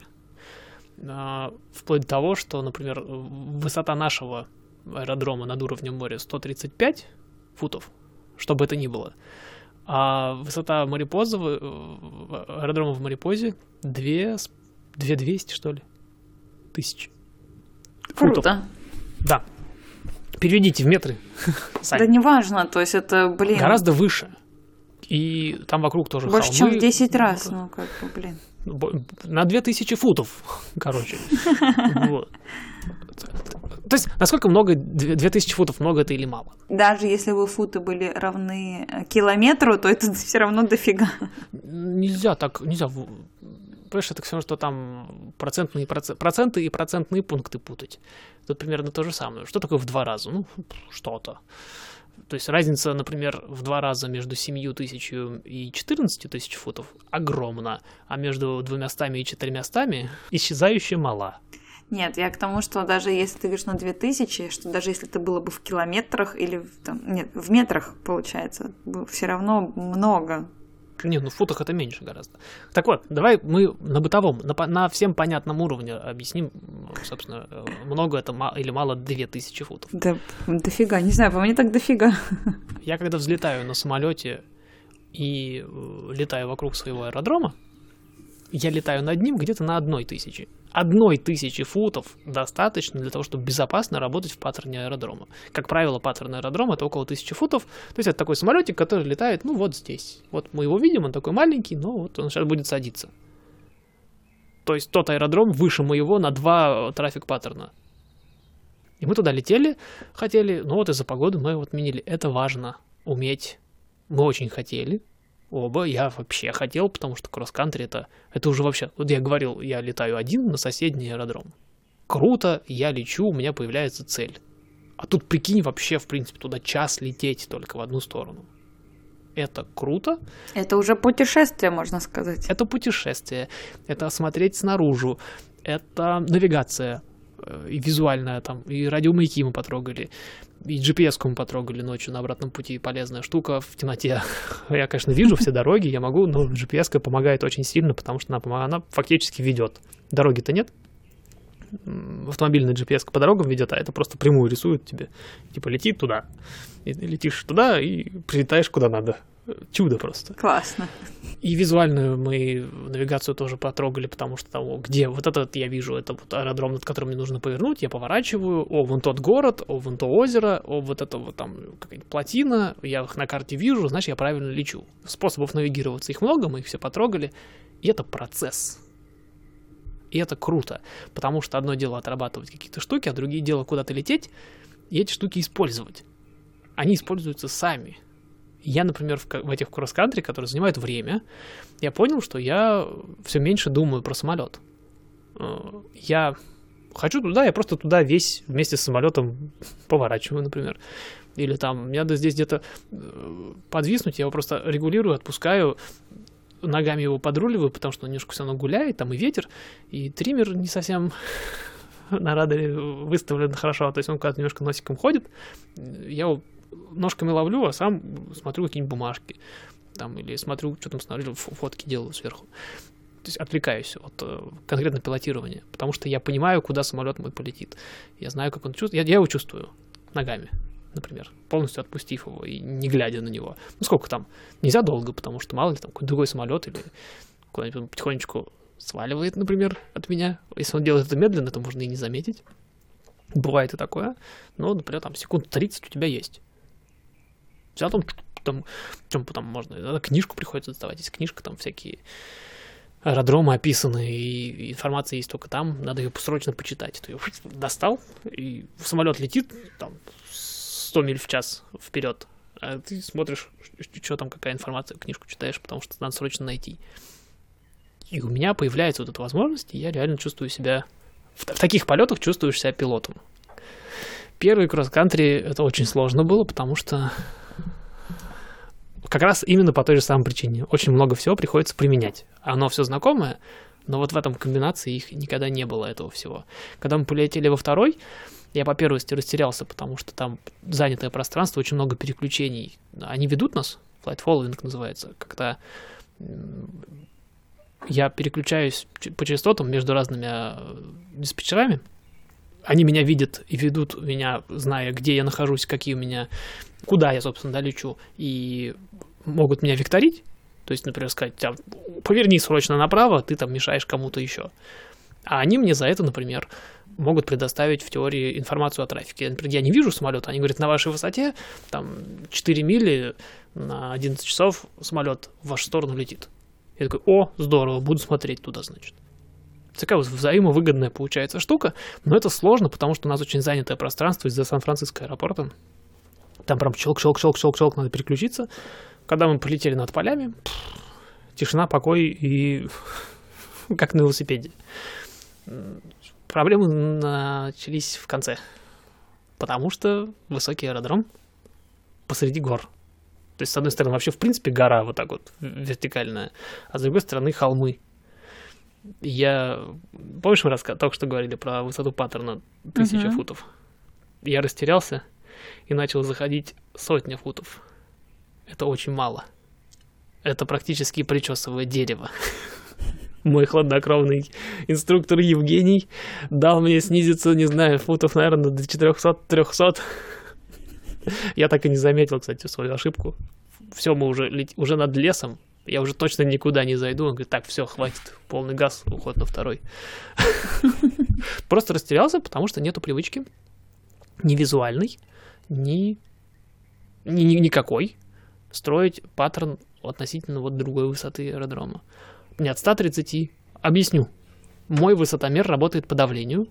А, вплоть до того, что, например, высота нашего аэродрома над уровнем моря сто тридцать пять футов, что бы это ни было, а высота Марипозы, аэродрома в Марипозе две тысячи двести, что ли, тысячи. Футов. Круто. Да. Переведите в метры. Да неважно, то есть это, блин... Гораздо выше. И там вокруг тоже больше, холмы. Больше, чем в десять раз, ну как бы, блин. На две тысячи футов, короче. То есть, насколько много две тысячи футов, много это или мало? Даже если бы футы были равны километру, то это все равно дофига. Нельзя так, нельзя... Понимаешь, это все равно, что там процентные проц... проценты и процентные пункты путать. Тут примерно то же самое. Что такое в два раза? Ну, что-то. То есть разница, например, в два раза между семью тысячами и четырнадцатью тысяч футов огромна, а между двумястами и четырьмястами исчезающе мала. Нет, я к тому, что даже если ты говоришь на две тысячи, что даже если это было бы в километрах или в, там, нет, в метрах, получается, все равно много. Нет, ну в футах это меньше гораздо. Так вот, давай мы на бытовом, на, на всем понятном уровне объясним, собственно, много это или мало две тысячи футов. Да, дофига, не знаю, по мне так дофига. Я когда взлетаю на самолете и летаю вокруг своего аэродрома, я летаю над ним где-то на одной тысячи. Одной тысячи футов достаточно для того, чтобы безопасно работать в паттерне аэродрома. Как правило, паттерн аэродрома — это около тысячи футов. То есть это такой самолетик, который летает, ну, вот здесь. Вот мы его видим, он такой маленький, но вот он сейчас будет садиться. То есть тот аэродром выше моего на два трафик паттерна. И мы туда летели, хотели, но вот из-за погоды мы его отменили. Это важно уметь. Мы очень хотели. Оба, я вообще хотел, потому что кросс-кантри это, это уже вообще... Вот я говорил, я летаю один на соседний аэродром. Круто, я лечу, у меня появляется цель. А тут, прикинь, вообще, в принципе, туда час лететь только в одну сторону. Это круто. Это уже путешествие, можно сказать. Это путешествие. Это смотреть снаружи. Это навигация. И визуальная там, и радиомаяки мы потрогали, и джи пи эс-ку мы потрогали ночью на обратном пути, полезная штука в темноте. Я, конечно, вижу все дороги, я могу, но джи пи эс-ка помогает очень сильно, потому что она, она фактически ведет. Дороги-то нет, автомобильная джи пи эс-ка по дорогам ведет, а это просто прямую рисует тебе. Типа лети туда, и летишь туда и прилетаешь куда надо. Чудо просто. Классно. И визуальную мы навигацию тоже потрогали, потому что того, где вот этот я вижу, это вот аэродром, над которым мне нужно повернуть, я поворачиваю, о, вон тот город, о, вон то озеро, о, вот это вот там какая-то плотина, я их на карте вижу, значит, я правильно лечу. Способов навигироваться их много, мы их все потрогали, и это процесс. И это круто, потому что одно дело отрабатывать какие-то штуки, а другое дело куда-то лететь и эти штуки использовать. Они используются сами. Я, например, в, в этих кросс-кантри, которые занимают время, я понял, что я все меньше думаю про самолет. Я хочу туда, я просто туда весь вместе с самолетом поворачиваю, например. Или там, мне надо здесь где-то подвиснуть, я его просто регулирую, отпускаю, ногами его подруливаю, потому что он немножко все равно гуляет, там и ветер, и триммер не совсем... на радаре выставлен хорошо, то есть он когда-то немножко носиком ходит, я его ножками ловлю, а сам смотрю какие-нибудь бумажки, там, или смотрю, что там смотрю, фотки делаю сверху. То есть отвлекаюсь от конкретно пилотирования, потому что я понимаю, куда самолет мой полетит. Я знаю, как он чувствует, я, я его чувствую ногами, например, полностью отпустив его и не глядя на него. Ну, сколько там, нельзя долго, потому что, мало ли, там, какой-то другой самолет или куда-нибудь он потихонечку сваливает, например, от меня. Если он делает это медленно, то можно и не заметить. Бывает и такое. Но, например, там секунд тридцать у тебя есть. Взял там, там, чем потом можно. Надо книжку приходится доставать. Есть книжка, там всякие аэродромы описаны, и информация есть только там. Надо ее срочно почитать. Ты ее достал, и самолет летит там сто миль в час вперед. А ты смотришь, что там, какая информация, книжку читаешь, потому что надо срочно найти. И у меня появляется вот эта возможность, и я реально чувствую себя... В, в таких полетах чувствуешь себя пилотом. Первый кросс-кантри это очень сложно было, потому что как раз именно по той же самой причине. Очень много всего приходится применять. Оно все знакомое, но вот в этом комбинации их никогда не было, этого всего. Когда мы полетели во второй, я по первости растерялся, потому что там занятое пространство, очень много переключений. Они ведут нас, flight following называется, когда... Я переключаюсь по частотам между разными диспетчерами. Они меня видят и ведут меня, зная, где я нахожусь, какие у меня, куда я, собственно, долечу, и могут меня векторить. То есть, например, сказать, поверни срочно направо, ты там мешаешь кому-то еще. А они мне за это, например, могут предоставить в теории информацию о трафике. Например, я не вижу самолета, они говорят, на вашей высоте там четыре мили на одиннадцать часов самолет в вашу сторону летит. Я такой, о, здорово, буду смотреть туда, значит. Такая вот взаимовыгодная получается штука, но это сложно, потому что у нас очень занятое пространство из-за Сан-Франциско аэропорта. Там прям щелк-щелк-щелк-щелк-щелк, надо переключиться. Когда мы полетели над полями, пфф, тишина, покой и как на велосипеде. Проблемы начались в конце, потому что высокий аэродром посреди гор. То есть, с одной стороны, вообще, в принципе, гора вот так вот вертикальная, а с другой стороны, холмы. Я... Помнишь, мы раска... только что говорили про высоту паттерна тысяча uh-huh. футов? Я растерялся и начал заходить сотня футов. Это очень мало. это практически причесывая дерево. Мой хладнокровный инструктор Евгений дал мне снизиться, не знаю, футов, наверное, до четыреста-триста. Я так и не заметил, кстати, свою ошибку. Все, мы уже, уже над лесом. Я уже точно никуда не зайду. Он говорит, так, все, хватит, полный газ, уход на второй. Просто растерялся, потому что нету привычки. Ни визуальной, ни никакой. Строить паттерн относительно вот другой высоты аэродрома. Не от ста тридцати. Объясню. Мой высотомер работает по давлению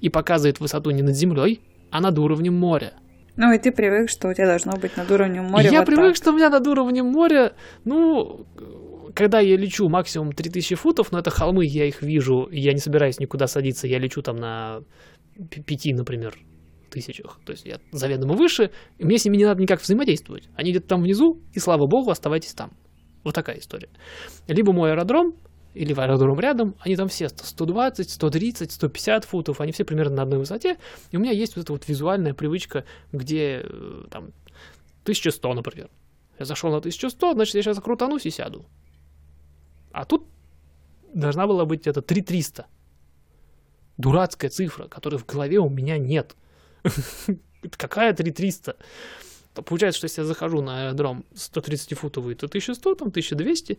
и показывает высоту не над землей, а над уровнем моря. Ну и ты привык, что у тебя должно быть над уровнем моря. Я вот привык, так. что у меня над уровнем моря, ну, когда я лечу максимум три тысячи футов, но это холмы, я их вижу, я не собираюсь никуда садиться, я лечу там на пяти, например, тысячах, то есть я заведомо выше, и мне с ними не надо никак взаимодействовать. Они где-то там внизу, и слава богу, оставайтесь там. Вот такая история. Либо мой аэродром, или аэродром рядом, они там все сто двадцать, сто тридцать, сто пятьдесят футов, они все примерно на одной высоте, и у меня есть вот эта вот визуальная привычка, где там тысяча сто, например. Я зашел на тысяча сто, значит, я сейчас крутанусь и сяду. А тут должна была быть это три тысячи триста. Дурацкая цифра, которой в голове у меня нет. Какая три тысячи триста? Получается, что если я захожу на аэродром сто тридцатифутовый, то тысяча сто, там тысяча двести,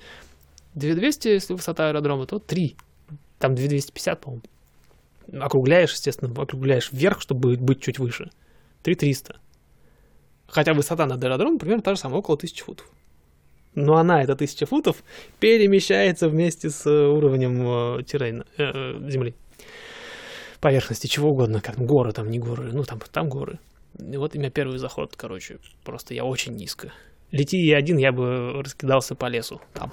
две тысячи двести, если высота аэродрома, то три, там две тысячи двести пятьдесят, по-моему. Округляешь, естественно, округляешь вверх, чтобы быть чуть выше. три тысячи триста. Хотя высота над аэродромом примерно та же самая, около тысячи футов. Но она, эта тысяча футов, перемещается вместе с уровнем э, террейна, э, земли. Поверхности, чего угодно, как горы там, не горы, ну там, там горы. И вот у меня первый заход, короче, просто я очень низко. Лети я один, я бы раскидался по лесу там.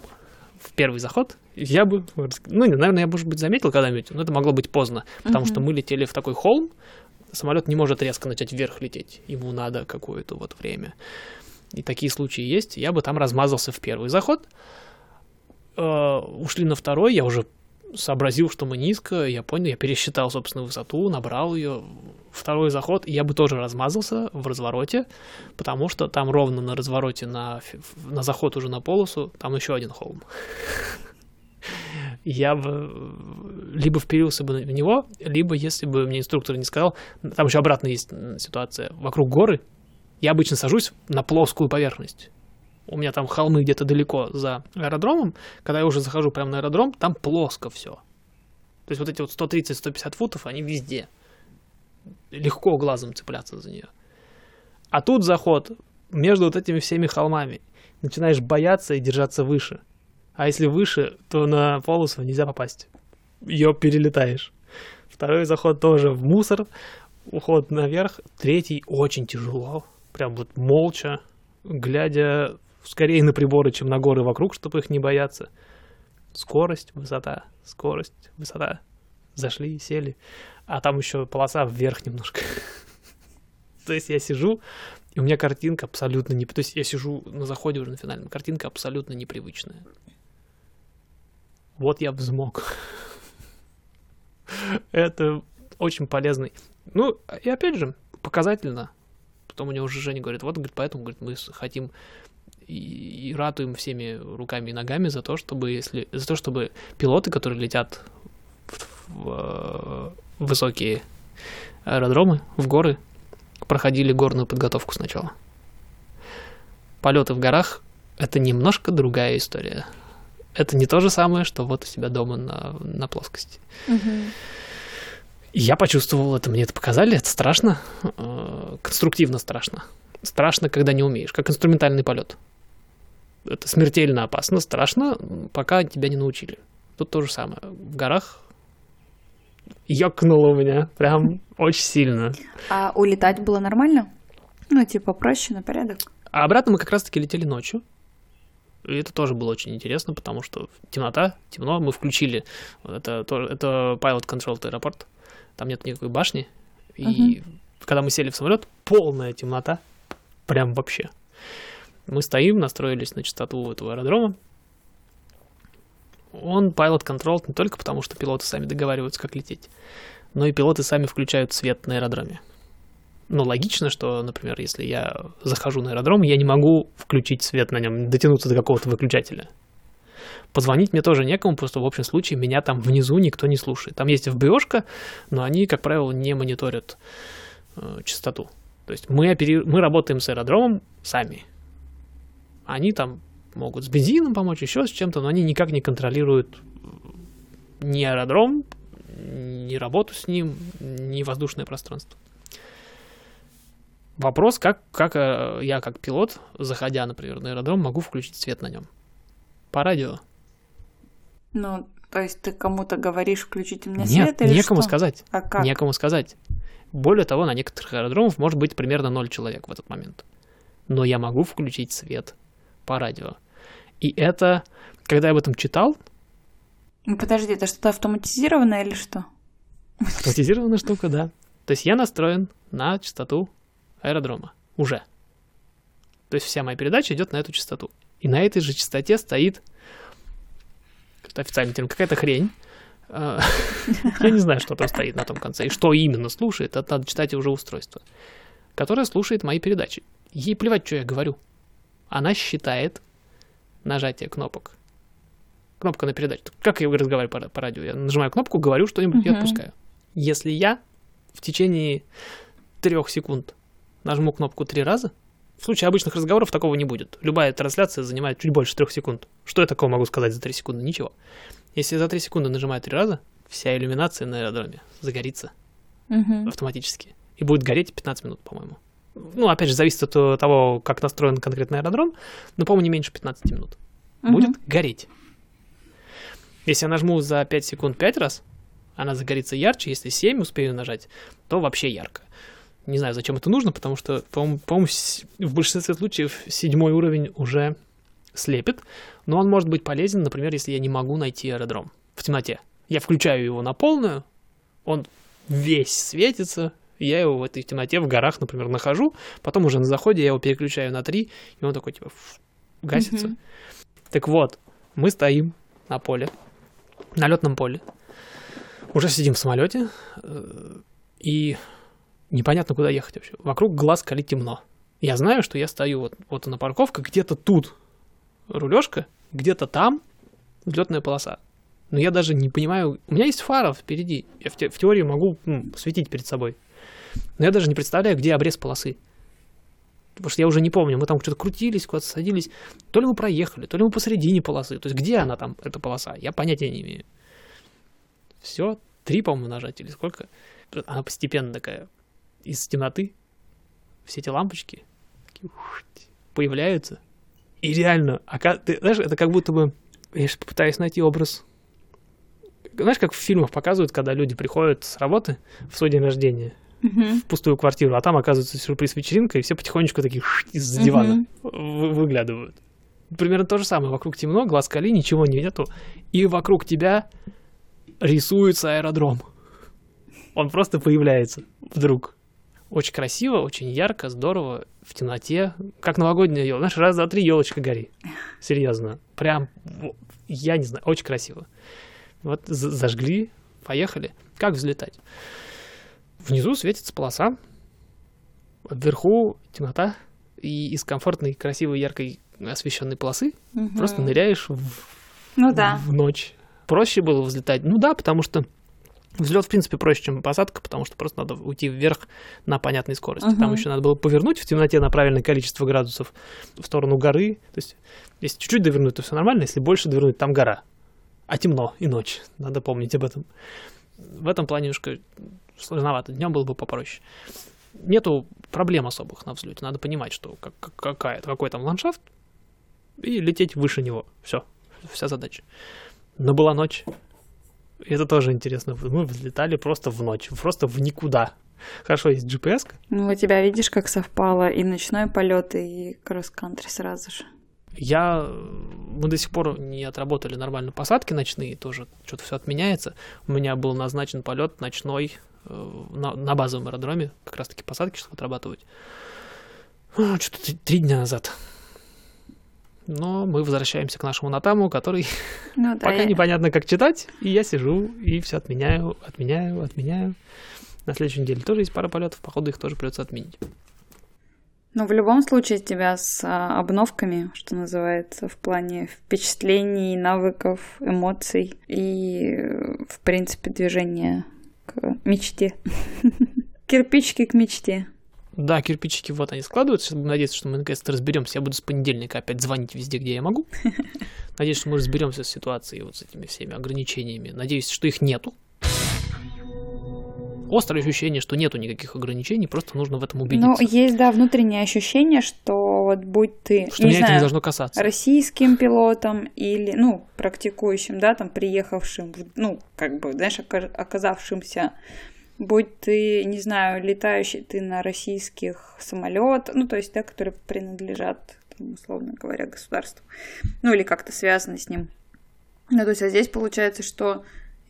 В первый заход я бы, ну, не, наверное, я, может быть, заметил когда-нибудь, но это могло быть поздно, потому uh-huh. что мы летели в такой холм, самолет не может резко начать вверх лететь, ему надо какое-то вот время. И такие случаи есть, я бы там размазался в первый заход, э, ушли на второй, я уже сообразил, что мы низко, я понял, я пересчитал, собственно, высоту, набрал ее, второй заход, и я бы тоже размазался в развороте, потому что там ровно на развороте, на, на заход уже на полосу, там еще один холм. Я бы либо вперился бы в него, либо, если бы мне инструктор не сказал, там еще обратно есть ситуация, вокруг горы, я обычно сажусь на плоскую поверхность. У меня там холмы где-то далеко за аэродромом. Когда я уже захожу прямо на аэродром, там плоско все. То есть вот эти вот сто тридцать-сто пятьдесят футов, они везде. Легко глазом цепляться за нее. А тут заход между вот этими всеми холмами. Начинаешь бояться и держаться выше. А если выше, то на полосу нельзя попасть. Ее перелетаешь. Второй заход тоже в мусор. Уход наверх. Третий очень тяжело. Прям вот молча, глядя скорее на приборы, чем на горы вокруг, чтобы их не бояться. Скорость, высота, скорость, высота. Зашли, сели. А там еще полоса вверх немножко. То есть я сижу, и у меня картинка абсолютно не... То есть я сижу на заходе уже на финальном. Картинка абсолютно непривычная. Вот я взмок. Это очень полезный. Ну, и опять же, показательно. Потом у него уже Женя говорит, вот, говорит, поэтому, говорит, мы хотим... И ратуем всеми руками и ногами за то, чтобы если за то, чтобы пилоты, которые летят в, в, в высокие аэродромы, в горы, проходили горную подготовку сначала. Полеты в горах — это немножко другая история. Это не то же самое, что вот у себя дома на, на плоскости. Mm-hmm. Я почувствовал это, мне это показали, это страшно, конструктивно страшно. Страшно, когда не умеешь, как инструментальный полет. Это смертельно опасно, страшно, пока тебя не научили. Тут то же самое. В горах ёкнуло у меня прям очень сильно. А улетать было нормально? Ну, типа проще, на порядок. А обратно мы как раз-таки летели ночью. И это тоже было очень интересно, потому что темнота, темно, мы включили. Это, это Pilot Controlled аэропорт, там нет никакой башни. И uh-huh. когда мы сели в самолет, полная темнота. Прям вообще. Мы стоим, настроились на частоту этого аэродрома. Он Pilot Controlled не только потому, что пилоты сами договариваются, как лететь, но и пилоты сами включают свет на аэродроме. ну, логично, что, например, если я захожу на аэродром, я не могу включить свет на нем, дотянуться до какого-то выключателя. Позвонить мне тоже некому, просто в общем случае меня там внизу никто не слушает. Там есть эф бэ о-шка, но они, как правило, не мониторят э, частоту. То есть мы, опери... мы работаем с аэродромом сами. Они там могут с бензином помочь, еще с чем-то, но они никак не контролируют ни аэродром, ни работу с ним, ни воздушное пространство. Вопрос, как, как я как пилот, заходя, например, на аэродром, могу включить свет на нем? По радио. Ну, то есть ты кому-то говоришь, включите мне Нет, свет или некому что? сказать. А как? Некому сказать. Более того, на некоторых аэродромах может быть примерно ноль человек в этот момент. Но я могу включить свет по радио. И это, когда я об этом читал... Подожди, это что-то автоматизированное или что? Автоматизированная штука, да. То есть я настроен на частоту аэродрома уже. То есть вся моя передача идет на эту частоту. И на этой же частоте стоит официальный термин, какая-то хрень. Я не знаю, что там стоит на том конце. И что именно слушает, это надо читать уже устройство. Которое слушает мои передачи. Ей плевать, что я говорю. Она считает нажатие кнопок. Кнопка на передачу. Как я разговариваю по радио? Я нажимаю кнопку, говорю что-нибудь, я отпускаю. Если я в течение трех секунд нажму кнопку три раза, в случае обычных разговоров такого не будет. Любая трансляция занимает чуть больше трех секунд. Что я такого могу сказать за три секунды? Ничего. Если за три секунды нажимаю три раза, вся иллюминация на аэродроме загорится угу. автоматически. И будет гореть пятнадцать минут, по-моему. Ну, опять же, зависит от того, как настроен конкретный аэродром, но, по-моему, не меньше пятнадцать минут. Угу. Будет гореть. Если я нажму за пять секунд пять раз, она загорится ярче. Если семь успею нажать, то вообще ярко. Не знаю, зачем это нужно, потому что, по-моему, по-моему, в большинстве случаев седьмой уровень уже слепит, но он может быть полезен, например, если я не могу найти аэродром в темноте. Я включаю его на полную, он весь светится, я его в этой темноте в горах, например, нахожу, потом уже на заходе я его переключаю на три, и он такой, типа, фу, гасится. Mm-hmm. Так вот, мы стоим на поле, на летном поле, уже сидим в самолете, и... непонятно, куда ехать вообще. Вокруг глаз коли темно. Я знаю, что я стою вот, вот на парковке, где-то тут рулежка, где-то там взлетная полоса. Но я даже не понимаю... У меня есть фара впереди. Я в, те, в теории могу м, светить перед собой. Но я даже не представляю, где обрез полосы. Потому что я уже не помню. Мы там что-то крутились, куда-то садились. То ли мы проехали, то ли мы посередине полосы. То есть где она там, эта полоса? Я понятия не имею. Все, три, по-моему, нажать или сколько. Она постепенно такая... из темноты все эти лампочки появляются. И реально, ты, знаешь, это как будто бы... Я сейчас попытаюсь найти образ. Знаешь, как в фильмах показывают, когда люди приходят с работы в свой день рождения, mm-hmm. в пустую квартиру, а там оказывается сюрприз-вечеринка, и все потихонечку такие из дивана mm-hmm. выглядывают. Примерно то же самое. Вокруг темно, глаз коли, ничего нету. И вокруг тебя рисуется аэродром. Он просто появляется вдруг. Очень красиво, очень ярко, здорово, в темноте. Как новогодняя елка. Знаешь, раз, два, три, елочка гори. Серьезно. Прям, я не знаю, очень красиво. Вот зажгли, поехали. Как взлетать? Внизу светится полоса. Вверху темнота. И из комфортной, красивой, яркой освещенной полосы угу. просто ныряешь в, ну, да. в ночь. Проще было взлетать. Ну да, потому что взлет, в принципе, проще, чем посадка, потому что просто надо уйти вверх на понятной скорости. Uh-huh. Там еще надо было повернуть в темноте на правильное количество градусов в сторону горы. То есть, если чуть-чуть довернуть, то все нормально, если больше довернуть, там гора. А темно и ночь. Надо помнить об этом. В этом плане немножко сложновато. Днем было бы попроще. Нету проблем особых на взлете. Надо понимать, что как, какая, какой там ландшафт, и лететь выше него. Все. Вся задача. Но была ночь. Это тоже интересно. Мы взлетали просто в ночь, просто в никуда. Хорошо, есть джи пи эс-ка. Ну, у тебя, видишь, как совпало и ночной полет, и кросс-кантри сразу же. Я... Мы до сих пор не отработали нормально посадки ночные, тоже что-то все отменяется. У меня был назначен полет ночной на, на базовом аэродроме, как раз-таки посадки, чтобы отрабатывать. Ну, что-то три, три дня назад. Но мы возвращаемся к нашему Натаму, который ну, да, пока я... непонятно, как читать. И я сижу и все отменяю, отменяю, отменяю. на следующей неделе тоже есть пара полетов, походу их тоже придется отменить. Ну, в любом случае, тебя с обновками, что называется, в плане впечатлений, навыков, эмоций и, в принципе, движения к мечте. Кирпичики к мечте. Да, кирпичики, вот они складываются. Сейчас будем надеяться, что мы наконец-то разберемся. Я буду с понедельника опять звонить везде, где я могу. Надеюсь, что мы разберемся с ситуацией, вот с этими всеми ограничениями. Надеюсь, что их нету. Острое ощущение, что нету никаких ограничений, просто нужно в этом убедиться. Ну, есть, да, внутреннее ощущение, что вот будь ты, что не меня знаю, это не должно касаться. Российским пилотом или, ну, практикующим, да, там, приехавшим, ну, как бы, знаешь, оказавшимся, будь ты, не знаю, летающий ты на российских самолетах, ну, то есть, да, которые принадлежат, там, условно говоря, государству, ну, или как-то связаны с ним. Ну, то есть, а здесь получается, что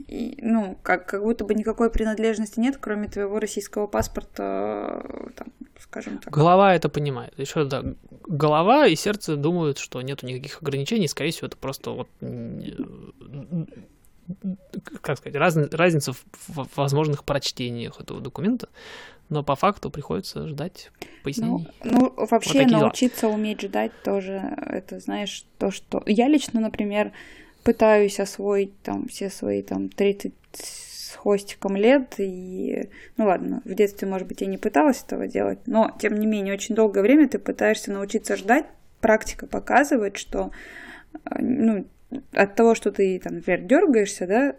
И, ну, как, как будто бы никакой принадлежности нет, кроме твоего российского паспорта, там, скажем так. Голова это понимает. Еще да, голова и сердце думают, что нету никаких ограничений. Скорее всего, это просто вот, как сказать, раз, разница в возможных прочтениях этого документа. Но по факту приходится ждать пояснений. Ну, ну вообще вот научиться дела. Уметь ждать тоже, это, знаешь, то, что... Я лично, например... Пытаюсь освоить там все свои там тридцать с хвостиком лет, и, ну ладно, в детстве, может быть, я не пыталась этого делать, но, тем не менее, очень долгое время ты пытаешься научиться ждать, практика показывает, что, ну, от того, что ты, там, например, дергаешься, да,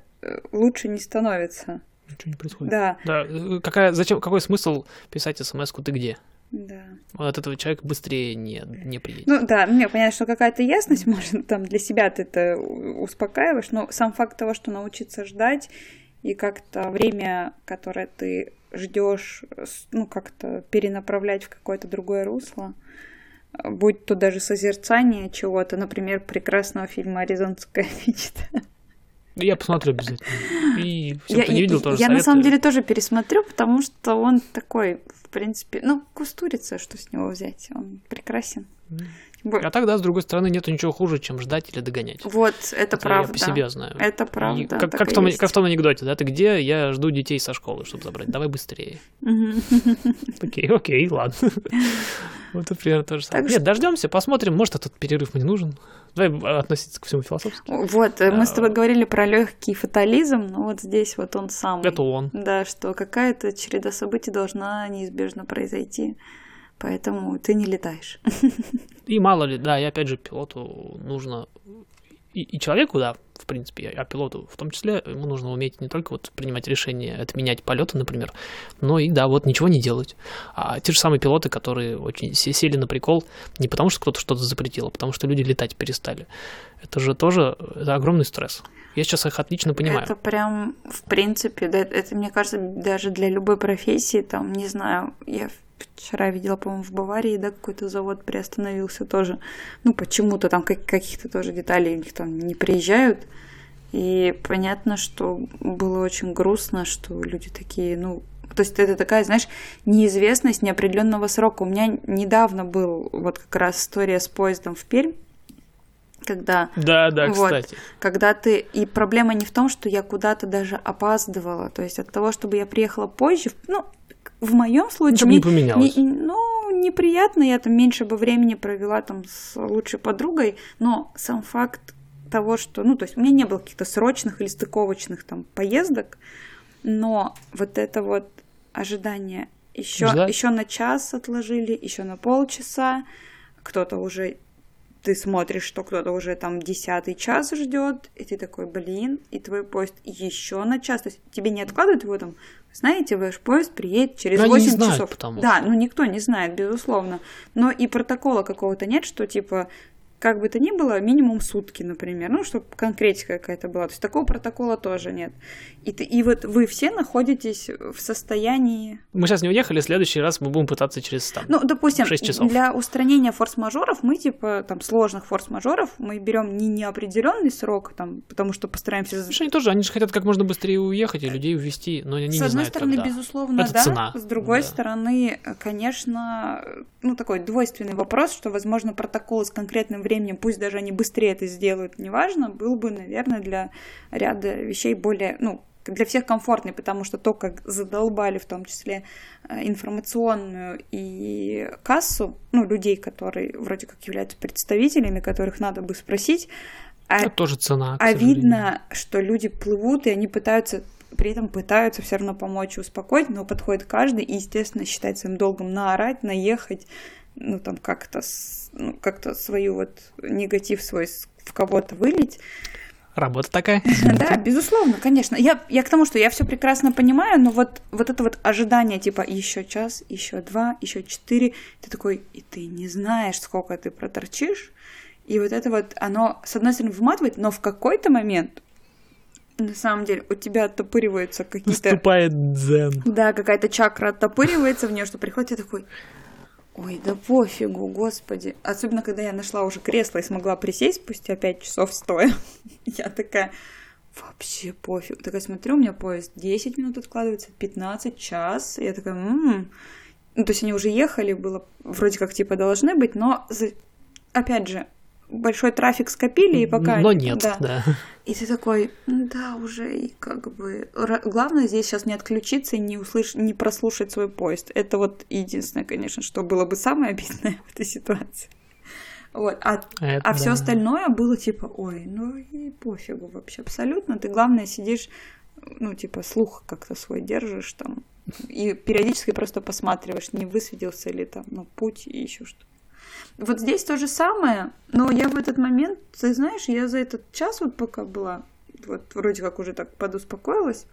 лучше не становится. Ничего не происходит. Да. Да. Какая, зачем, какой смысл писать смс-ку «ты где»? Да. От этого человек быстрее не, не приедет. Ну да, мне понятно, что какая-то ясность, может, там для себя ты это успокаиваешь, но сам факт того, что научиться ждать и как-то время, которое ты ждешь, ну, как-то перенаправлять в какое-то другое русло, будь то даже созерцание чего-то, например, прекрасного фильма «Аризонская мечта». Я посмотрю обязательно. И всем, я, кто не видел, я, тоже я советую. На самом деле тоже пересмотрю, потому что он такой, в принципе, ну, Кустурица, что с него взять, он прекрасен. Mm. А тогда, с другой стороны, нету ничего хуже, чем ждать или догонять. Вот, это, это правда. Я по себе знаю. Это правда. И, как, как, в том, как в том анекдоте, да, ты где? Я жду детей со школы, чтобы забрать. Давай быстрее. Окей, окей, ладно. Вот, например, то же самое. Так Нет, что... дождемся, посмотрим, может, этот перерыв мне нужен. Давай относиться ко всему философски. Вот, мы а... с тобой говорили про легкий фатализм, но вот здесь вот он самый. Это он. Да, что какая-то череда событий должна неизбежно произойти, поэтому ты не летаешь. И мало ли, да, и опять же, пилоту нужно, и, и человеку, да, в принципе, а пилоту в том числе, ему нужно уметь не только вот принимать решения, отменять полеты, например, но и, да, вот ничего не делать. А те же самые пилоты, которые очень сели на прикол не потому, что кто-то что-то запретил, а потому что люди летать перестали. Это же тоже это огромный стресс. Я сейчас их отлично понимаю. Это прям, в принципе, да, это, мне кажется, даже для любой профессии, там, не знаю, я... Вчера видела, по-моему, в Баварии, да, какой-то завод приостановился тоже. Ну, почему-то там каких-то тоже деталей у них там не приезжают. И понятно, что было очень грустно, что люди такие, ну... То есть это такая, знаешь, неизвестность неопределенного срока. У меня недавно был вот как раз история с поездом в Пермь, когда... Да, да, вот, кстати. Когда ты... И проблема не в том, что я куда-то даже опаздывала. То есть от того, чтобы я приехала позже... ну. В моем случае мне, не поменялось. Не, ну, неприятно, я там меньше бы времени провела там с лучшей подругой, но сам факт того, что, ну, то есть у меня не было каких-то срочных или стыковочных там поездок, но вот это вот ожидание еще, еще на час отложили, еще на полчаса, кто-то уже, ты смотришь, что кто-то уже там десятый час ждет, и ты такой, блин, и твой поезд еще на час, то есть тебе не откладывают его там. Знаете, ваш поезд приедет через восемь часов. Они не знают, потому да, ну никто не знает, безусловно. Но и протокола какого-то нет, что типа, как бы то ни было, минимум сутки, например. Ну, чтобы конкретика какая-то была. То есть такого протокола тоже нет. И, ты, и вот вы все находитесь в состоянии... Мы сейчас не уехали, в следующий раз мы будем пытаться через там, ну, допустим, шесть часов. Для устранения форс-мажоров мы, типа, там, сложных форс-мажоров, мы берем не неопределенный срок, там, потому что постараемся... Они тоже, они же хотят как можно быстрее уехать и людей увезти, но они не знают, когда. С одной стороны, когда. Безусловно, это да. Цена. С другой да. стороны, конечно, ну, такой двойственный вопрос, что, возможно, протоколы с конкретным временем, пусть даже они быстрее это сделают, неважно, был бы, наверное, для ряда вещей более, ну, для всех комфортный, потому что то, как задолбали в том числе информационную и кассу, ну, людей, которые вроде как являются представителями, которых надо бы спросить, а, тоже цена, а видно, что люди плывут, и они пытаются, при этом пытаются все равно помочь и успокоить, но подходит каждый и, естественно, считает своим долгом наорать, наехать, ну, там, как-то, ну, как-то свою вот негатив свой в кого-то вылить. Работа такая. Да, безусловно, конечно. Я, я к тому, что я все прекрасно понимаю, но вот, вот это вот ожидание, типа, еще час, еще два, еще четыре, ты такой, и ты не знаешь, сколько ты проторчишь, и вот это вот, оно, с одной стороны, выматывает, но в какой-то момент, на самом деле, у тебя оттопыриваются какие-то... Наступает дзен. Да, какая-то чакра оттопыривается в нее, что приходит, и такой... Ой, да пофигу, господи. Особенно, когда я нашла уже кресло и смогла присесть спустя пять часов стоя. Я такая, вообще пофиг. Такая смотрю, у меня поезд десять минут откладывается, пятнадцать, час. Я такая, ммм. Ну, то есть они уже ехали, было вроде как типа должны быть, но, опять же, большой трафик скопили, и пока... Но нет, да. да. И ты такой, да, уже, и как бы... Главное здесь сейчас не отключиться и не, услыш... не прослушать свой поезд. Это вот единственное, конечно, что было бы самое обидное в этой ситуации. Вот. А, а да. все остальное было типа, ой, ну и пофигу вообще абсолютно. Ты, главное, сидишь, ну, типа, слух как-то свой держишь там. И периодически просто посматриваешь, не высветился ли там, ну, путь и еще что-то. Вот здесь то же самое, но я в этот момент, ты знаешь, я за этот час вот пока была, вот вроде как уже так подуспокоилась,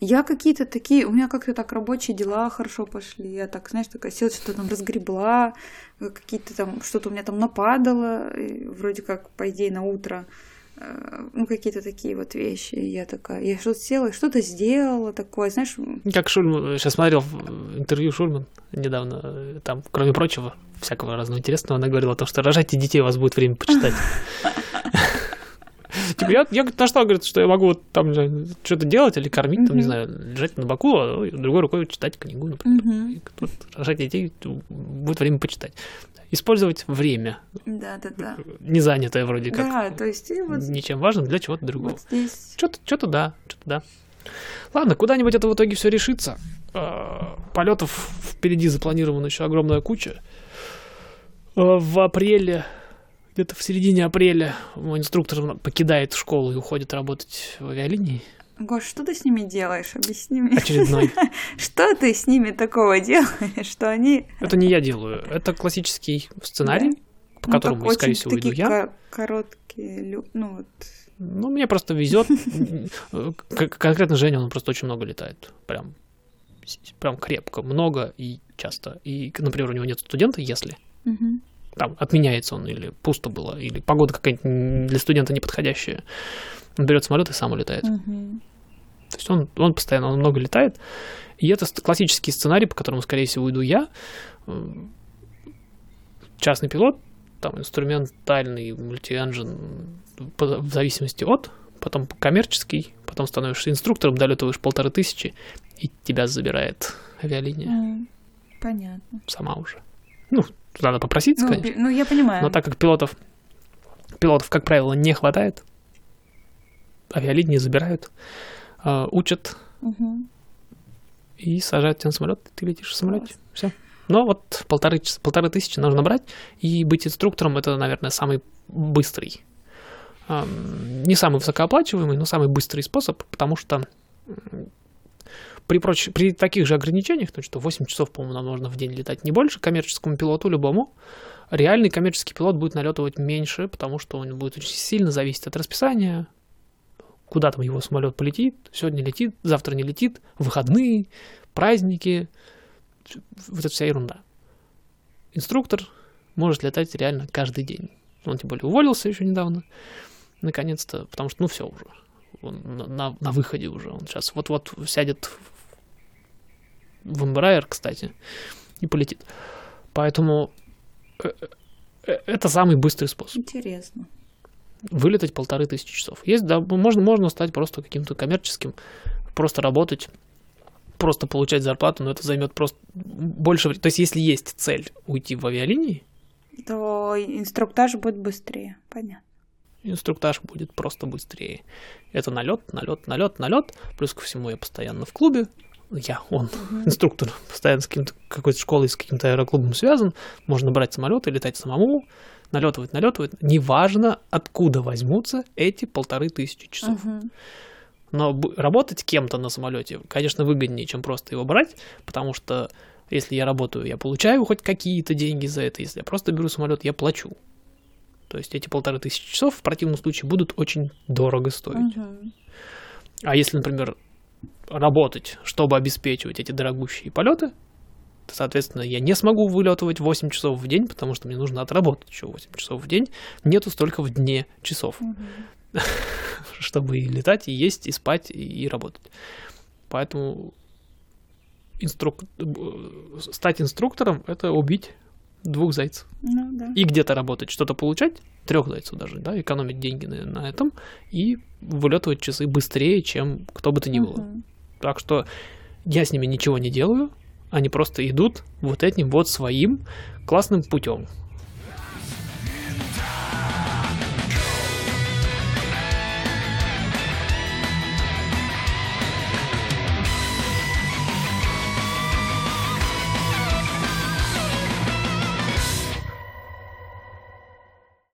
я какие-то такие, у меня как-то так рабочие дела хорошо пошли, я так, знаешь, такая села, что там разгребла, какие-то там, что-то у меня там нападало, вроде как, по идее, на утро, ну, какие-то такие вот вещи. Я такая, я что-то села, что-то сделала такое, знаешь... Как Шульман, сейчас смотрел интервью Шульман недавно, там, кроме прочего, всякого разного интересного, она говорила о том, что рожайте детей, у вас будет время почитать. Типа, я, я нашла, говорит, что я могу там что-то делать или кормить, там, не знаю, лежать на боку, а другой рукой читать книгу, например. Рожать детей, будет время почитать. Использовать время. Да, да, да. Не занятое вроде как. Да, то есть и вот... Ничем важным для чего-то другого. Вот здесь... Что-то, что-то да, что-то да. Ладно, куда-нибудь это в итоге все решится. Полетов впереди запланирована еще огромная куча. В апреле, где-то в середине апреля, мой инструктор покидает школу и уходит работать в авиалинии. Гош, что ты с ними делаешь? Объясни мне. Очередной. Что ты с ними такого делаешь, что они... Это не я делаю. Это классический сценарий, по которому, скорее всего, уйду я. Короткие... Ну, вот... Ну, мне просто везет. Конкретно Женя, он просто очень много летает. Прям прям крепко. Много и часто. И, например, у него нет студента, если... Там отменяется он, или пусто было, или погода какая-нибудь для студента неподходящая. Он берет самолет и сам улетает. Uh-huh. То есть он, он постоянно, он много летает. И это классический сценарий, по которому, скорее всего, уйду я. Частный пилот, там инструментальный, мультиэнжин, в зависимости от, потом коммерческий, потом становишься инструктором, долетываешь полторы тысячи, и тебя забирает авиалиния. Uh, понятно. Сама уже. Ну, надо попроситься, ну, конечно. Ну, я понимаю. Но так как пилотов, пилотов, как правило, не хватает, авиалинии забирают, э, учат, угу. и сажают тебя на самолет, ты летишь в самолете. Все. Но вот полторы, полторы тысячи нужно брать, и быть инструктором — это, наверное, самый быстрый. Э, не самый высокооплачиваемый, но самый быстрый способ, потому что при, проч... при таких же ограничениях, то что восемь часов, по-моему, нам нужно в день летать не больше, коммерческому пилоту любому, реальный коммерческий пилот будет налетывать меньше, потому что он будет очень сильно зависеть от расписания, куда там его самолет полетит, сегодня летит, завтра не летит, выходные, праздники, вот эта вся ерунда. Инструктор может летать реально каждый день. Он, тем более, уволился еще недавно, наконец-то, потому что, ну, все уже, он на, на, на выходе уже, он сейчас вот-вот сядет в Embraer, кстати, и полетит. Поэтому это самый быстрый способ. Интересно. Вылетать полторы тысячи часов. Есть, да, можно, можно стать просто каким-то коммерческим, просто работать, просто получать зарплату, но это займет просто больше времени. То есть, если есть цель уйти в авиалинии, то инструктаж будет быстрее, понятно. инструктаж будет просто быстрее. Это налет, налет, налет, налет. Плюс ко всему я постоянно в клубе. Я, он, mm-hmm. инструктор, постоянно с каким-то, какой-то школой, с каким-то аэроклубом связан. Можно брать самолеты, летать самому, налетывать, налетывать. Неважно, откуда возьмутся эти полторы тысячи часов. Mm-hmm. Но работать кем-то на самолете, конечно, выгоднее, чем просто его брать, потому что если я работаю, я получаю хоть какие-то деньги за это. Если я просто беру самолет, я плачу. То есть эти полторы тысячи часов в противном случае будут очень дорого стоить. Uh-huh. А если, например, работать, чтобы обеспечивать эти дорогущие полеты, то, соответственно, я не смогу вылетывать восемь часов в день, потому что мне нужно отработать еще восемь часов в день. Нету столько в дне часов, uh-huh. чтобы и летать, и есть, и спать, и работать. Поэтому... Инструк... стать инструктором — это убить двух зайцев. Ну, да. И где-то работать, что-то получать, трех зайцев даже, да, экономить деньги на, на этом и вылетывать часы быстрее, чем кто бы то ни было. Uh-huh. Так что я с ними ничего не делаю, они просто идут вот этим вот своим классным путем.